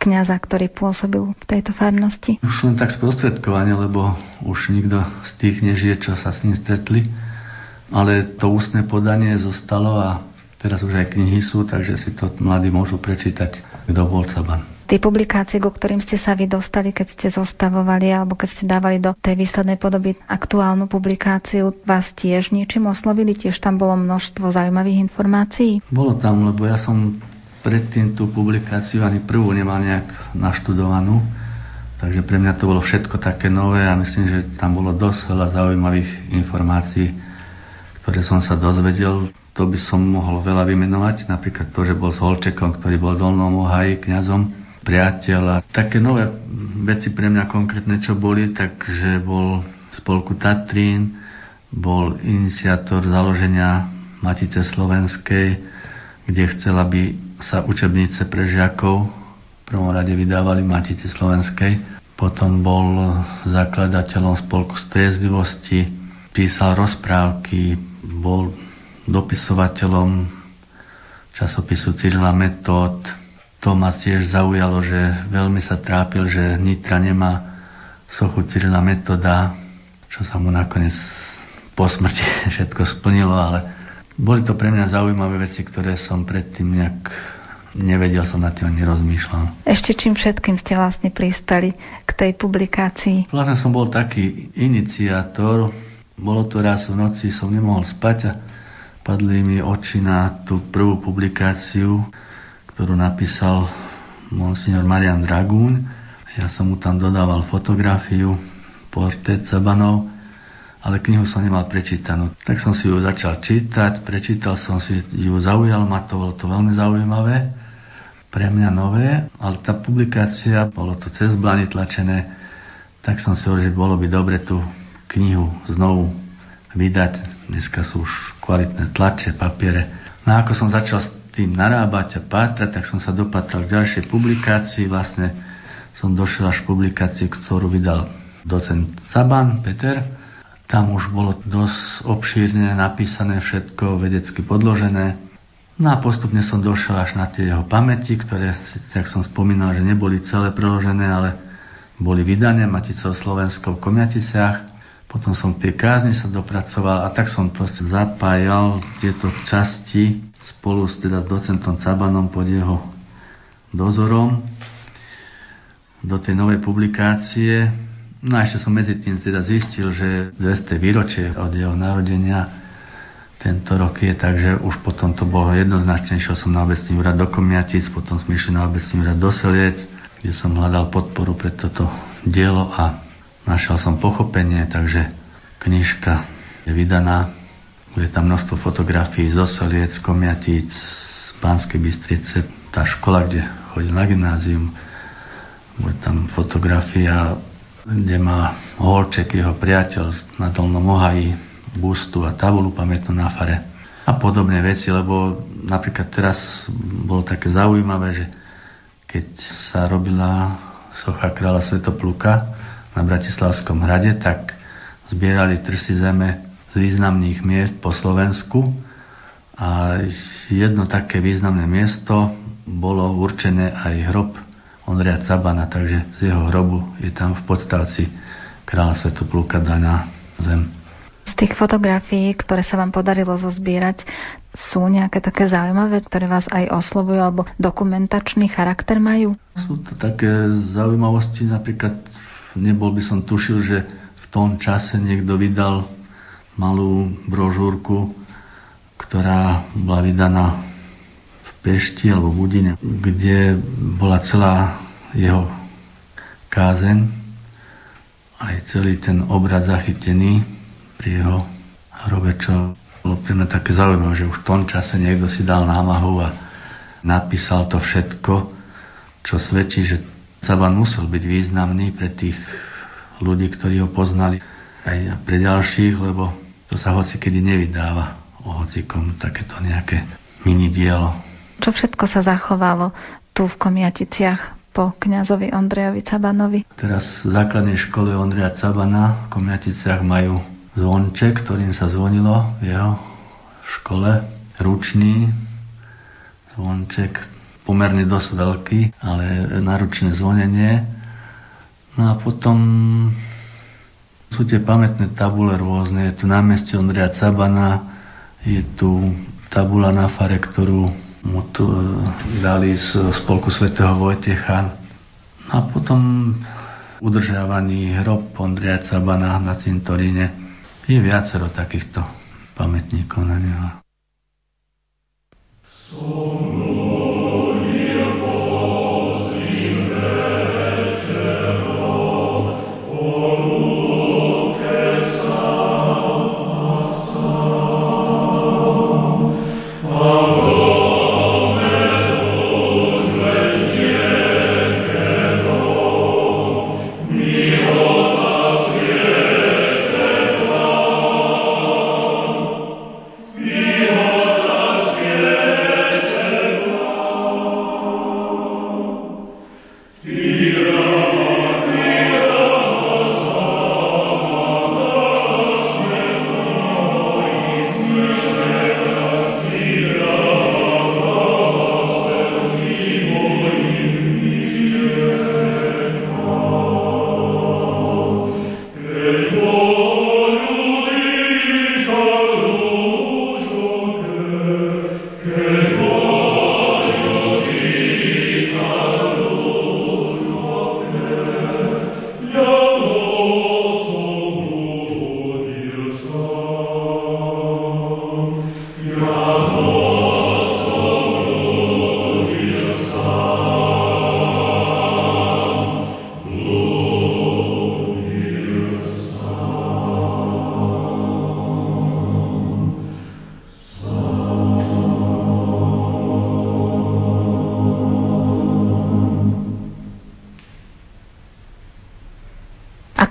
kňaza, ktorý pôsobil v tejto farnosti? Už len tak sprostredkovane, lebo už nikto z tých nežije, čo sa s ním stretli. Ale to ústne podanie zostalo a teraz už aj knihy sú, takže si to mladí môžu prečítať, kto bol Caban. Tie publikácie, ku ktorým ste sa vy dostali, keď ste zostavovali alebo keď ste dávali do tej výslednej podoby aktuálnu publikáciu, vás tiež niečím oslovili? Tiež tam bolo množstvo zaujímavých informácií? Bolo tam, lebo ja som predtým tú publikáciu ani prvú nemal nejak naštudovanú, takže pre mňa to bolo všetko také nové a myslím, že tam bolo dosť veľa zaujímavých informácií, ktoré som sa dozvedel. To by som mohol veľa vymenovať, napríklad to, že bol s Holčekom, ktorý bol v Dolnom Ohaji kňazom, priateľ a také nové veci pre mňa konkrétne, čo boli, takže bol v spolku Tatrín, bol iniciátor založenia Matice slovenskej, kde chcel, aby sa učebnice pre žiakov v prvom rade vydávali Matice slovenskej. Potom bol zakladateľom spolku Striezlivosti, písal rozprávky, bol dopisovateľom časopisu Cyrila Metód. To ma tiež zaujalo, že veľmi sa trápil, že Nitra nemá sochu Cyrila Metoda, čo sa mu nakoniec po smrti všetko splnilo, ale boli to pre mňa zaujímavé veci, ktoré som predtým nejak nevedel, som nad tým nerozmýšľal. Ešte čím všetkým ste vlastne pristali k tej publikácii? Vlastne som bol taký iniciátor. Bolo to raz v noci, som nemohol spať a padli mi oči na tú prvú publikáciu, ktorú napísal monsignor Marian Dragún. Ja som mu tam dodával fotografiu, portrét Cabanov, ale knihu som nemal prečítanú. Tak som si ju začal čítať, prečítal som si ju, zaujal ma to, bolo to veľmi zaujímavé, pre mňa nové, ale tá publikácia, bolo to cez Blany tlačené, tak som si hovoril, že bolo by dobre tú knihu znovu vydať. Dneska sú už kvalitné tlače, papiere. No ako som začal tým narábať a pátrať, tak som sa dopatral k ďalšej publikácii. Vlastne som došiel až k publikácii, ktorú vydal docent Caban Peter. Tam už bolo dosť obšírne napísané všetko, vedecky podložené. No a postupne som došiel až na tie jeho pamäti, ktoré, jak som spomínal, že neboli celé preložené, ale boli vydané Maticou slovenskou v Komjaticiach. Potom som k tej kázni sa dopracoval a tak som proste zapájal tieto časti spolu s, teda, s docentom Cabanom pod jeho dozorom do tej novej publikácie. No a ešte som medzi tým teda zistil, že dvesté výročie od jeho narodenia tento rok je, takže už potom to bolo jednoznačnejšie. Som na obecný úrad do Komjatíc, potom sme išli na obecný úrad do Seliec, kde som hľadal podporu pre toto dielo a našiel som pochopenie, takže knižka je vydaná. Bude tam množstvo fotografií zo Seliec, Komjatíc, z Banskej Bystrice, tá škola, kde chodil na gymnázium. Bude tam fotografia, kde má Holček, jeho priateľ na Dolnom Ohaji, bustu a tabulu pamätnú na fare a podobné veci, lebo napríklad teraz bolo také zaujímavé, že keď sa robila socha kráľa Svätopluka na Bratislavskom hrade, tak zbierali trsy zeme významných miest po Slovensku a jedno také významné miesto bolo určené aj hrob Ondreja Cabana, takže z jeho hrobu je tam v podstavci kráľa Svätopluka daná zem. Z tých fotografií, ktoré sa vám podarilo zozbierať, sú nejaké také zaujímavé, ktoré vás aj oslovujú, alebo dokumentačný charakter majú? Sú to také zaujímavosti, napríklad nebol by som tušil, že v tom čase niekto vydal malú brožúrku, ktorá bola vydaná v Pešti alebo v Udine, kde bola celá jeho kázeň, aj celý ten obrad zachytený pri jeho hrobe, čo bolo pre mňa také zaujímavé, že už v tom čase niekto si dal námahu a napísal to všetko, čo svedčí, že Caban musel byť významný pre tých ľudí, ktorí ho poznali, aj pre ďalších, lebo to sa hocikedy nevydáva o hocikom takéto nejaké mini dielo. Čo všetko sa zachovalo tu v Komjaticiach po kňazovi Ondrejovi Cabanovi? Teraz v základnej škole Ondreja Cabana v Komjaticiach majú zvonček, ktorým sa zvonilo v jeho škole. Ručný zvonček, pomerne dosť veľký, ale na ručné zvonenie. No a potom sú tie pamätné tabule rôzne. Je tu námestie Ondreja Cabana, je tu tabula na fare, ktorú mu tu dali z spolku svätého Vojtecha. A potom udržiavaný hrob Ondreja Cabana na cintoríne. Je viacero takýchto pamätníkov na neho.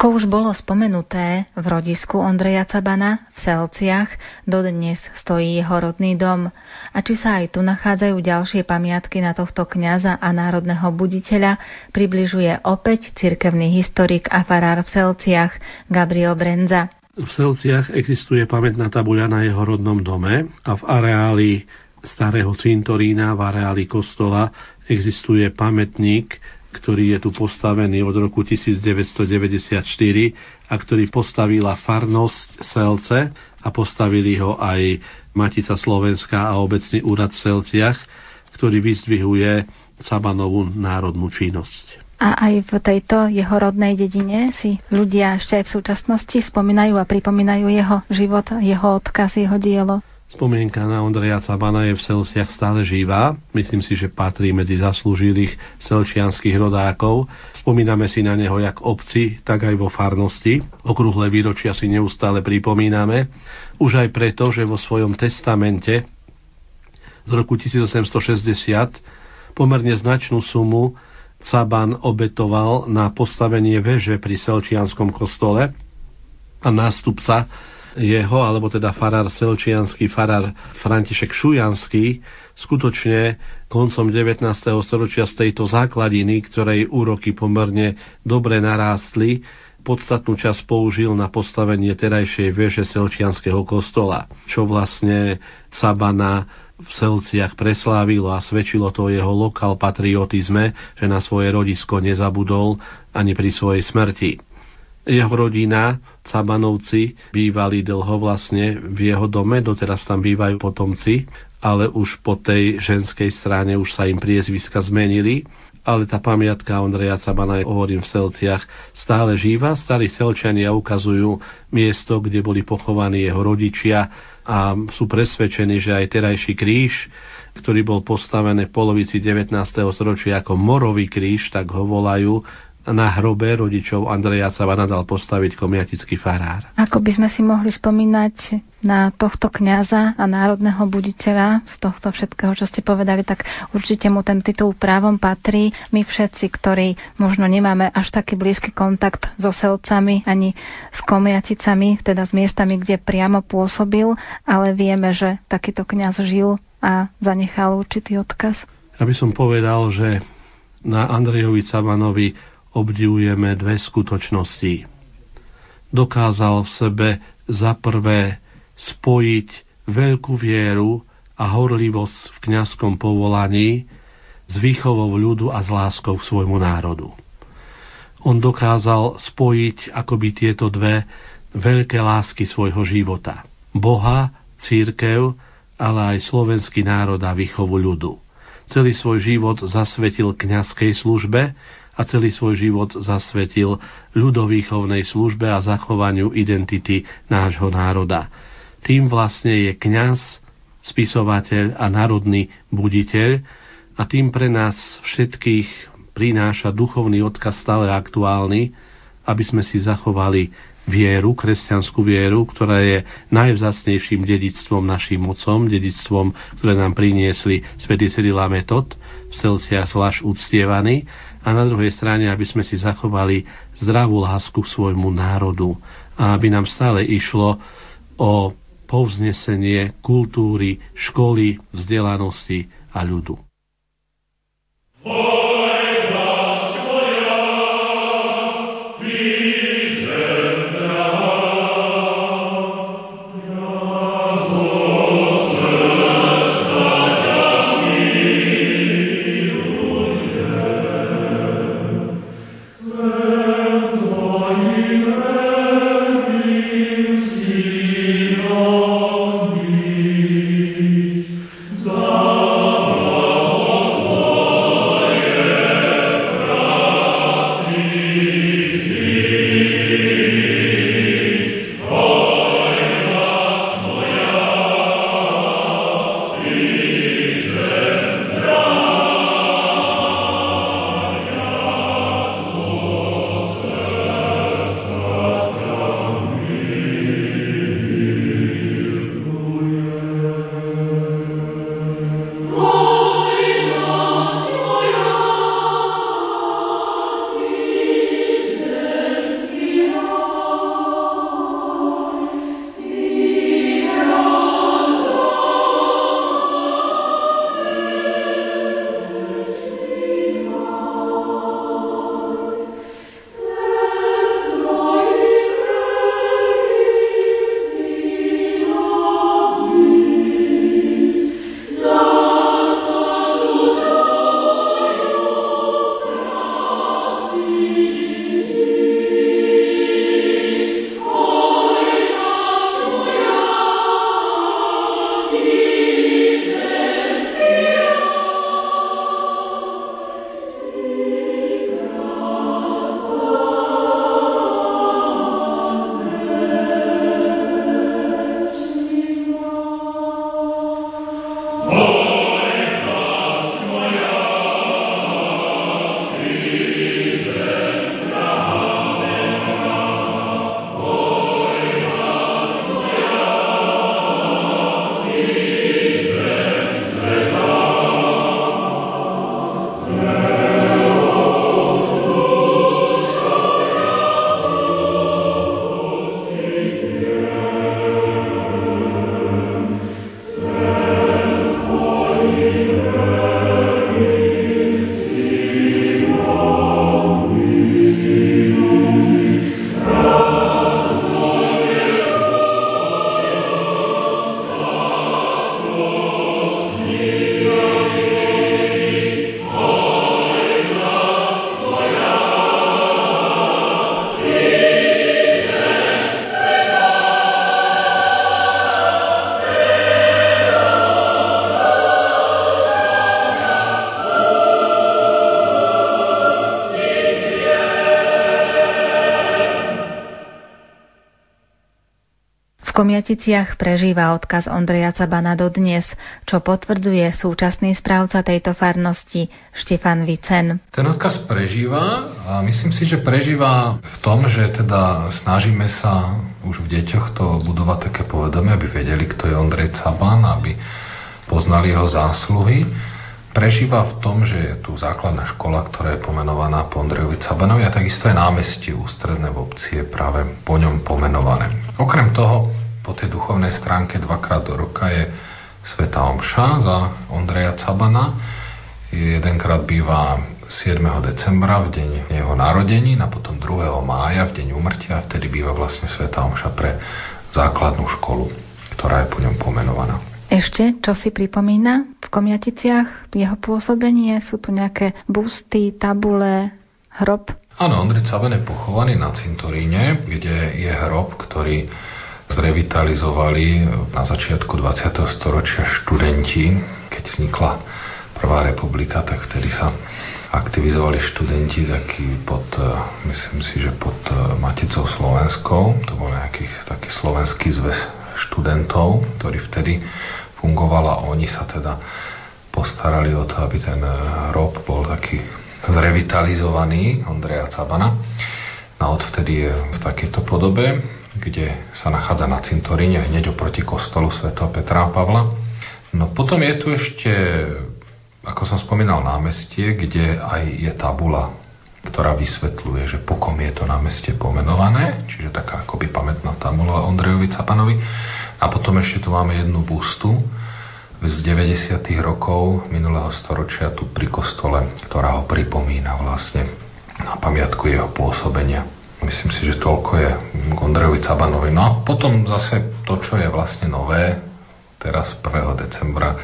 Ako už bolo spomenuté, v rodisku Ondreja Cabana v Selciach dodnes stojí jeho rodný dom. A či sa aj tu nachádzajú ďalšie pamiatky na tohto kňaza a národného buditeľa, približuje opäť cirkevný historik a farár v Selciach Gabriel Brenza. V Selciach existuje pamätná tabuľa na jeho rodnom dome a v areáli starého cintorína, v areáli kostola existuje pamätník, ktorý je tu postavený od roku devätnásťstodeväťdesiatštyri a ktorý postavila farnosť Selce a postavili ho aj Matica Slovenská a obecný úrad v Selciach, ktorý vyzdvihuje Cabanovú národnú činnosť. A aj v tejto jeho rodnej dedine si ľudia ešte aj v súčasnosti spomínajú a pripomínajú jeho život, jeho odkaz, jeho dielo. Spomienka na Ondreja Cabana je v Selciach stále živá. Myslím si, že patrí medzi zaslúžilých selčianskych rodákov. Spomíname si na neho jak obci, tak aj vo farnosti. Okrúhle výročia si neustále pripomíname. Už aj preto, že vo svojom testamente z roku tisícosemstošesťdesiat pomerne značnú sumu Caban obetoval na postavenie veže pri selčianskom kostole a nástupca jeho, alebo teda farár selčiansky, farár František Šujanský, skutočne koncom devätnásteho storočia z tejto základiny, ktorej úroky pomerne dobre narástli, podstatnú časť použil na postavenie terajšej veže selčianskeho kostola, čo vlastne Cabana v Selciach preslávilo a svedčilo to jeho lokál patriotizme, že na svoje rodisko nezabudol ani pri svojej smrti. Jeho rodina, Cabanovci, bývali dlho vlastne v jeho dome, doteraz tam bývajú potomci, ale už po tej ženskej strane už sa im priezviska zmenili, ale tá pamiatka Ondreja Cabana, hovorím, v Selciach stále žíva. Starí Selčania ukazujú miesto, kde boli pochovaní jeho rodičia a sú presvedčení, že aj terajší kríž, ktorý bol postavený v polovici devätnásteho storočia ako morový kríž, tak ho volajú, na hrobe rodičov Andreja Cabana dal postaviť komiatický farár. Ako by sme si mohli spomínať na tohto kňaza a národného buditeľa, z tohto všetkého, čo ste povedali, tak určite mu ten titul právom patrí. My všetci, ktorí možno nemáme až taký blízky kontakt so Selcami ani s Komiaticami, teda s miestami, kde priamo pôsobil, ale vieme, že takýto kňaz žil a zanechal určitý odkaz. Ja by som povedal, že na Andrejovi Cabanovi obdivujeme dve skutočnosti. Dokázal v sebe zaprvé spojiť veľkú vieru a horlivosť v kňazskom povolaní s výchovou ľudu a s láskou k svojmu národu. On dokázal spojiť akoby tieto dve veľké lásky svojho života. Boha, cirkev, ale aj slovenský národ a výchovu ľudu. Celý svoj život zasvetil kňazskej službe a celý svoj život zasvetil ľudovýchovnej službe a zachovaniu identity nášho národa. Tým vlastne je kňaz, spisovateľ a národný buditeľ a tým pre nás všetkých prináša duchovný odkaz stále aktuálny, aby sme si zachovali vieru, kresťanskú vieru, ktorá je najvzácnejším dedičstvom našim otcom, dedičstvom, ktoré nám priniesli svätý Cyril a Metod, v Selciach zvlášť uctievaný, a na druhej strane, aby sme si zachovali zdravú lásku k svojmu národu a aby nám stále išlo o povznesenie kultúry, školy, vzdelanosti a ľudu. Yeah. Komiaticiach prežíva odkaz Ondreja Cabana dodnes, čo potvrdzuje súčasný správca tejto farnosti Štefan Vicen. Ten odkaz prežíva a myslím si, že prežíva v tom, že teda snažíme sa už v deťoch to budovať také povedomie, aby vedeli, kto je Ondrej Caban, aby poznali jeho zásluhy. Prežíva v tom, že je tu základná škola, ktorá je pomenovaná po Ondrejovi Cabanovi a takisto je námestie ústredné v obci je práve po ňom pomenované. Okrem toho, po tej duchovnej stránke dvakrát do roka je Svätá omša za Ondreja Cabana. Jedenkrát býva siedmeho decembra v deň jeho narodení a potom druhého mája v deň úmrtia a vtedy býva vlastne Svätá omša pre základnú školu, ktorá je po ňom pomenovaná. Ešte, čo si pripomína v Komiaticiach jeho pôsobenie? Sú tu nejaké busty, tabule, hrob? Áno, Ondrej Caban je pochovaný na cintoríne, kde je hrob, ktorý zrevitalizovali na začiatku dvadsiateho storočia študenti. Keď vznikla Prvá republika, tak vtedy sa aktivizovali študenti taký pod, myslím si, že pod Maticou slovenskou. To bol nejaký taký slovenský zväz študentov, ktorý vtedy fungoval a oni sa teda postarali o to, aby ten hrob bol taký zrevitalizovaný Ondreja Cabana. A odvtedy je v takejto podobe, kde sa nachádza na cintoríne hneď oproti kostolu svätého Petra a Pavla. No potom je tu ešte, ako som spomínal, námestie, kde aj je tabula, ktorá vysvetľuje, že po kom je to námestie pomenované, čiže taká akoby pamätná tabula Ondrejovi Cabanovi. A potom ešte tu máme jednu bustu z deväťdesiatych rokov minulého storočia tu pri kostole, ktorá ho pripomína vlastne na pamiatku jeho pôsobenia. Myslím si, že toľko je Ondrejovi Cabanovi. No a potom zase to, čo je vlastne nové, teraz prvého decembra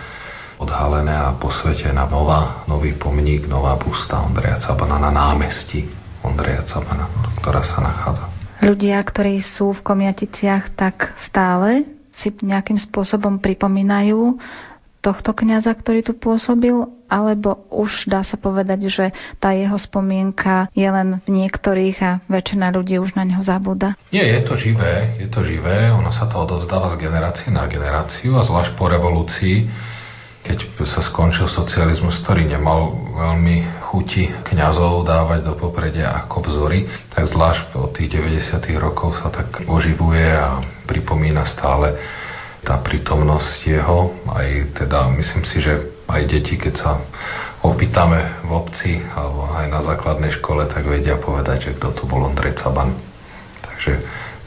odhalené a posvetená nová, nový pomník, nová busta Ondreja Cabana na námestí Ondreja Cabana, ktorá sa nachádza. Ľudia, ktorí sú v Komiaticiach, tak stále si nejakým spôsobom pripomínajú tohto kňaza, ktorý tu pôsobil, alebo už dá sa povedať, že tá jeho spomienka je len v niektorých a väčšina ľudí už na neho zabúda? Nie, je to živé, je to živé, ono sa to odovzdáva z generácie na generáciu a zvlášť po revolúcii, keď sa skončil socializmus, ktorý nemal veľmi chuti kňazov dávať do popredia ako vzory, tak zvlášť od tých deväťdesiatych rokov sa tak oživuje a pripomína stále tá prítomnosť jeho, aj teda myslím si, že aj deti, keď sa opýtame v obci alebo aj na základnej škole, tak vedia povedať, že kto to bol Ondrej Caban. Takže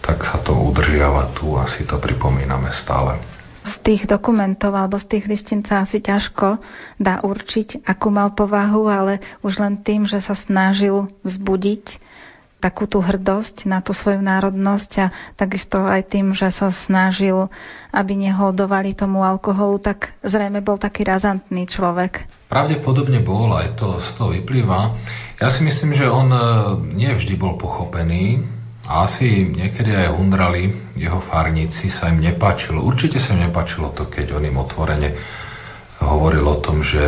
tak sa to udržiava tu a si to pripomíname stále. Z tých dokumentov alebo z tých listín sa asi ťažko dá určiť, akú mal povahu, ale už len tým, že sa snažil vzbudiť takú tú hrdosť na tú svoju národnosť a takisto aj tým, že sa snažil, aby neholdovali tomu alkoholu, tak zrejme bol taký razantný človek. Pravdepodobne bol, aj to z toho vyplýva. Ja si myslím, že on nevždy bol pochopený a asi niekedy aj hundrali jeho farníci, sa im nepáčilo. Určite sa im nepáčilo to, keď on im otvorene hovoril o tom, že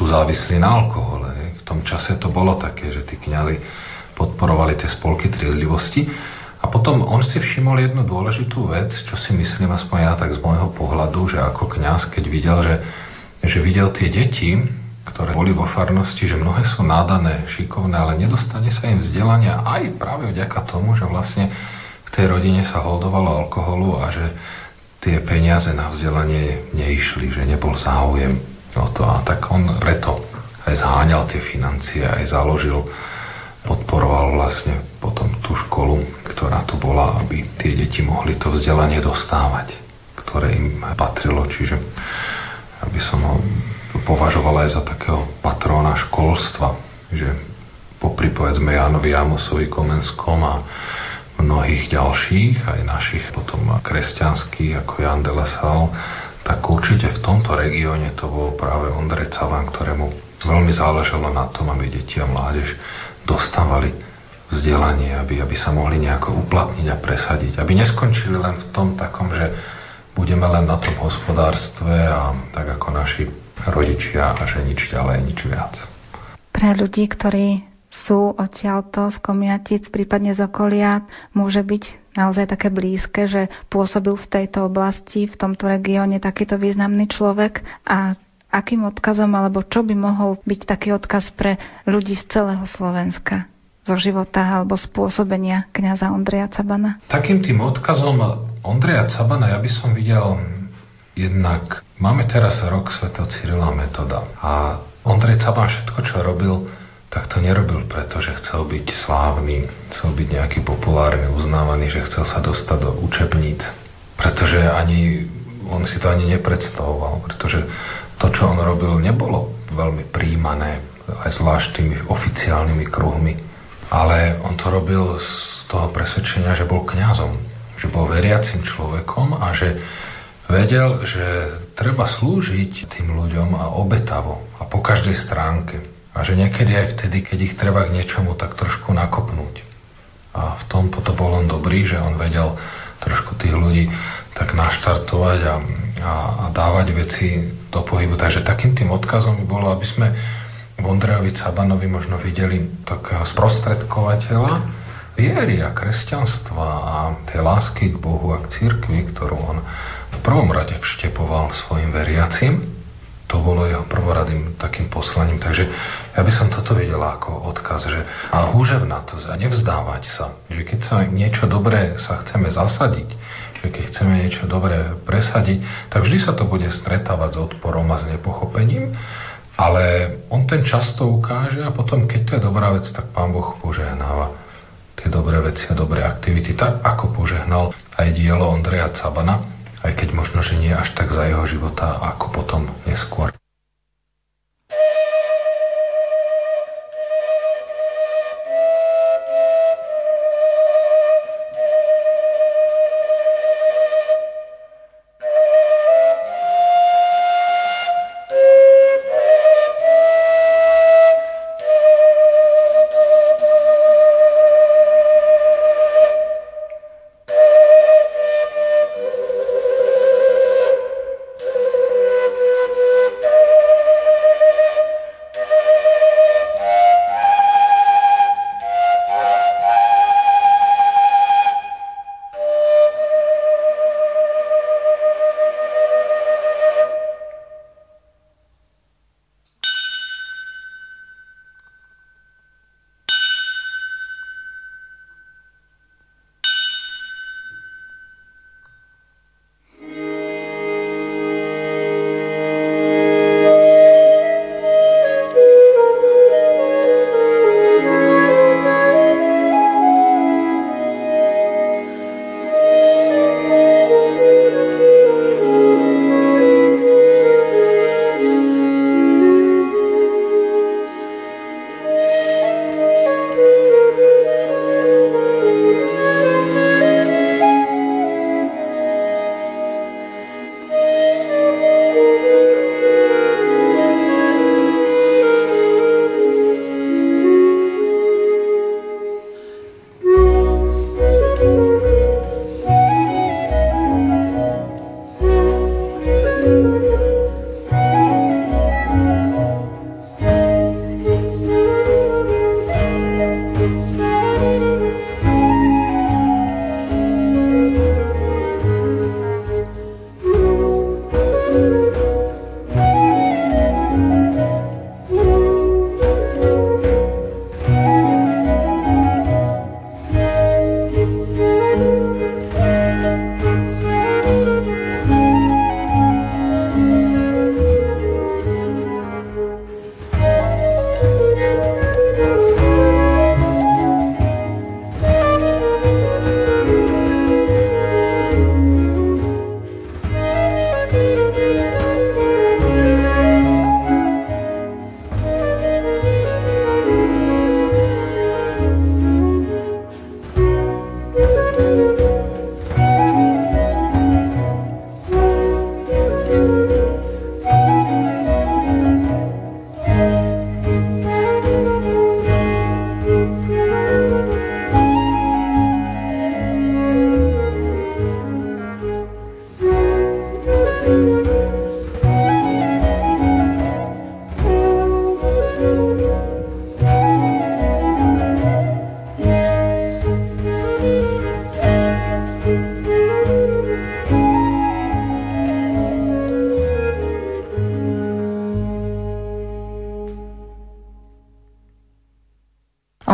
sú závislí na alkohole. V tom čase to bolo také, že tí kňazi podporovali tie spolky triezlivosti. A potom on si všimol jednu dôležitú vec, čo si myslím aspoň ja tak z môjho pohľadu, že ako kňaz, keď videl, že, že videl tie deti, ktoré boli vo farnosti, že mnohé sú nádané, šikovné, ale nedostane sa im vzdelania aj práve vďaka tomu, že vlastne v tej rodine sa holdovalo alkoholu a že tie peniaze na vzdelanie neišli, že nebol záujem o to. A tak on preto aj zháňal tie financie, aj založil, podporoval vlastne potom tú školu, ktorá tu bola, aby tie deti mohli to vzdelanie dostávať, ktoré im patrilo. Čiže aby som ho považoval aj za takého patrona školstva, že popri povedzme Jánovi Jámosovi Komenskom a mnohých ďalších, aj našich potom kresťanských, ako Jan de la Salle, tak určite v tomto regióne to bol práve Ondrej Caban, ktorému veľmi záležalo na tom, aby deti a mládež dostávali vzdelanie, aby, aby sa mohli nejako uplatniť a presadiť. Aby neskončili len v tom takom, že budeme len na tom hospodárstve a tak ako naši rodičia a že nič ďalej, nič viac. Pre ľudí, ktorí sú odtiaľto z Komiatic, prípadne z okolia, môže byť naozaj také blízke, že pôsobil v tejto oblasti, v tomto regióne takýto významný človek a akým odkazom, alebo čo by mohol byť taký odkaz pre ľudí z celého Slovenska, zo života alebo spôsobenia kňaza Ondreja Cabana? Takým tým odkazom Ondreja Cabana ja by som videl jednak, máme teraz rok svätého Cyrila Metoda a Ondrej Caban všetko, čo robil, tak to nerobil, pretože chcel byť slávny, chcel byť nejaký populárny, uznávaný, že chcel sa dostať do učebníc, pretože ani on si to ani nepredstavoval, pretože to, čo on robil, nebolo veľmi príjmané aj zvlášť tými oficiálnymi kruhmi, ale on to robil z toho presvedčenia, že bol kňazom, že bol veriacim človekom a že vedel, že treba slúžiť tým ľuďom a obetavo a po každej stránke a že niekedy aj vtedy, keď ich treba k niečomu tak trošku nakopnúť. A v tom potom bol on dobrý, že on vedel trošku tých ľudí tak naštartovať a, a, a dávať veci do pohybu. Takže takým tým odkazom by bolo, aby sme v Ondrejovi Cabanovi možno videli takého sprostredkovateľa viery a kresťanstva a tej lásky k Bohu a k cirkvi, ktorú on v prvom rade vštepoval svojim veriacim. To bolo jeho prvoradým takým poslaním. Takže ja by som toto videl ako odkaz, že a húževnatosť a nevzdávať sa. Že keď sa niečo dobré sa chceme zasadiť, že keď chceme niečo dobré presadiť, tak vždy sa to bude stretávať s odporom a s nepochopením, ale on ten čas to ukáže a potom, keď to je dobrá vec, tak Pán Boh požehnáva tie dobré veci a dobré aktivity, tak ako požehnal aj dielo Ondreja Cabana, aj keď možno, že nie až tak za jeho života, ako potom neskôr.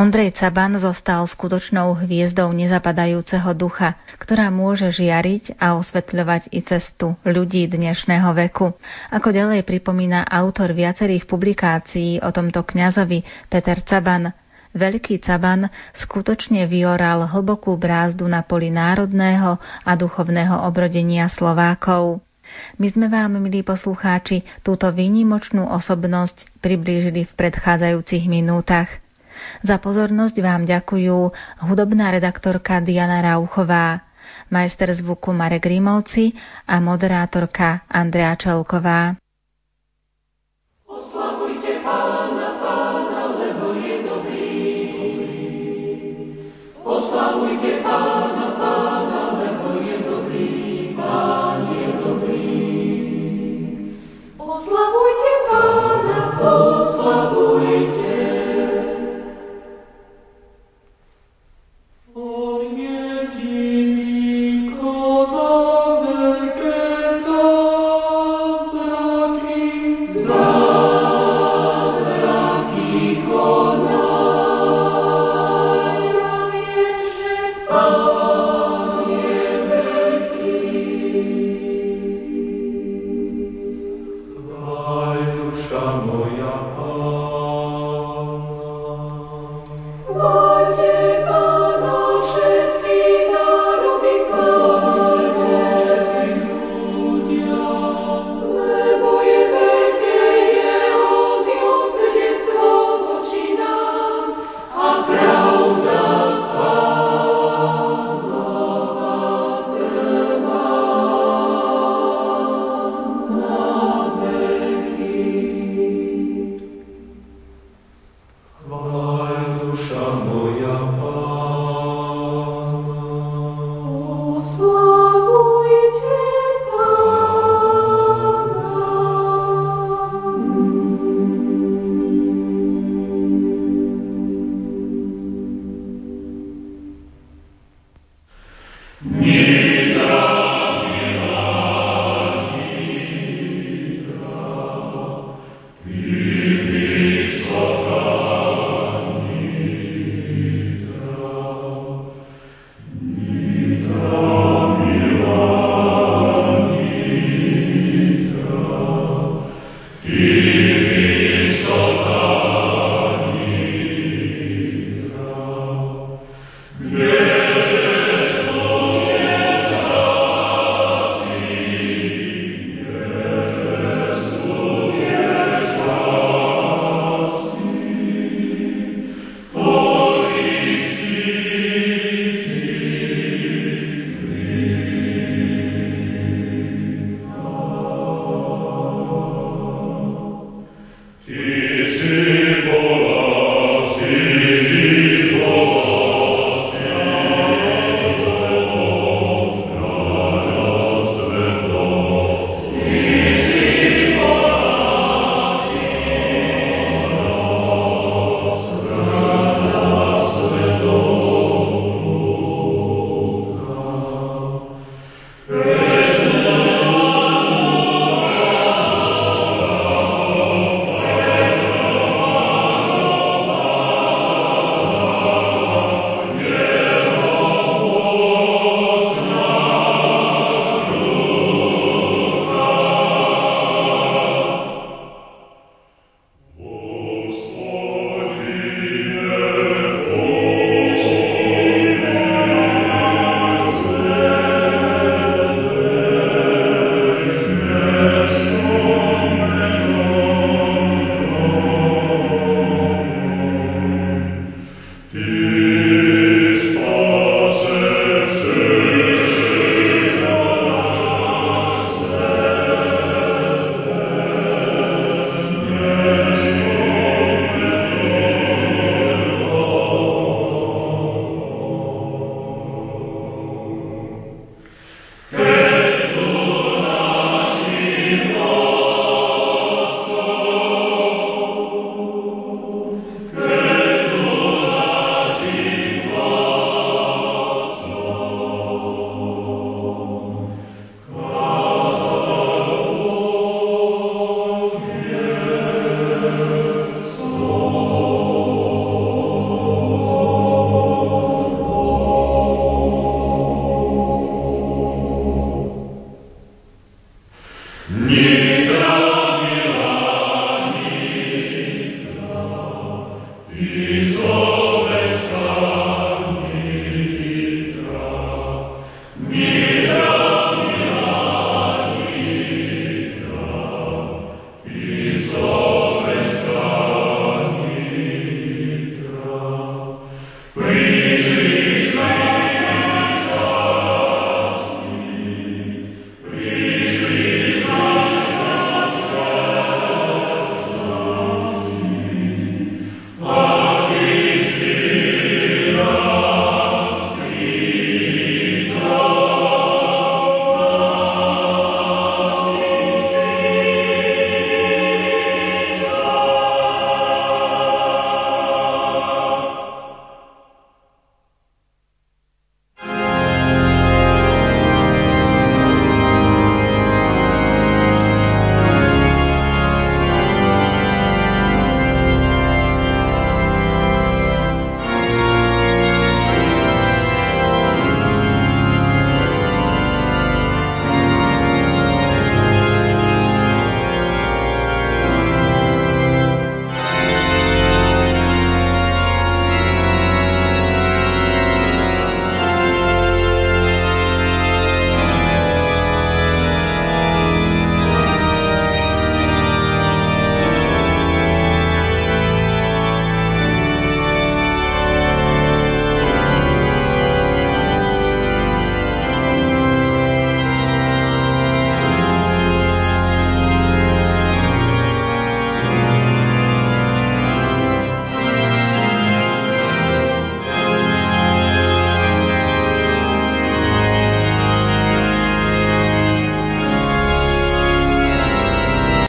Ondrej Caban zostal skutočnou hviezdou nezapadajúceho ducha, ktorá môže žiariť a osvetľovať i cestu ľudí dnešného veku. Ako ďalej pripomína autor viacerých publikácií o tomto kňazovi Peter Caban, Veľký Caban skutočne vyoral hlbokú brázdu na poli národného a duchovného obrodenia Slovákov. My sme vám, milí poslucháči, túto výnimočnú osobnosť priblížili v predchádzajúcich minútach. Za pozornosť vám ďakujú hudobná redaktorka Diana Rauchová, majster zvuku Marek Rimovci a moderátorka Andrea Čelková.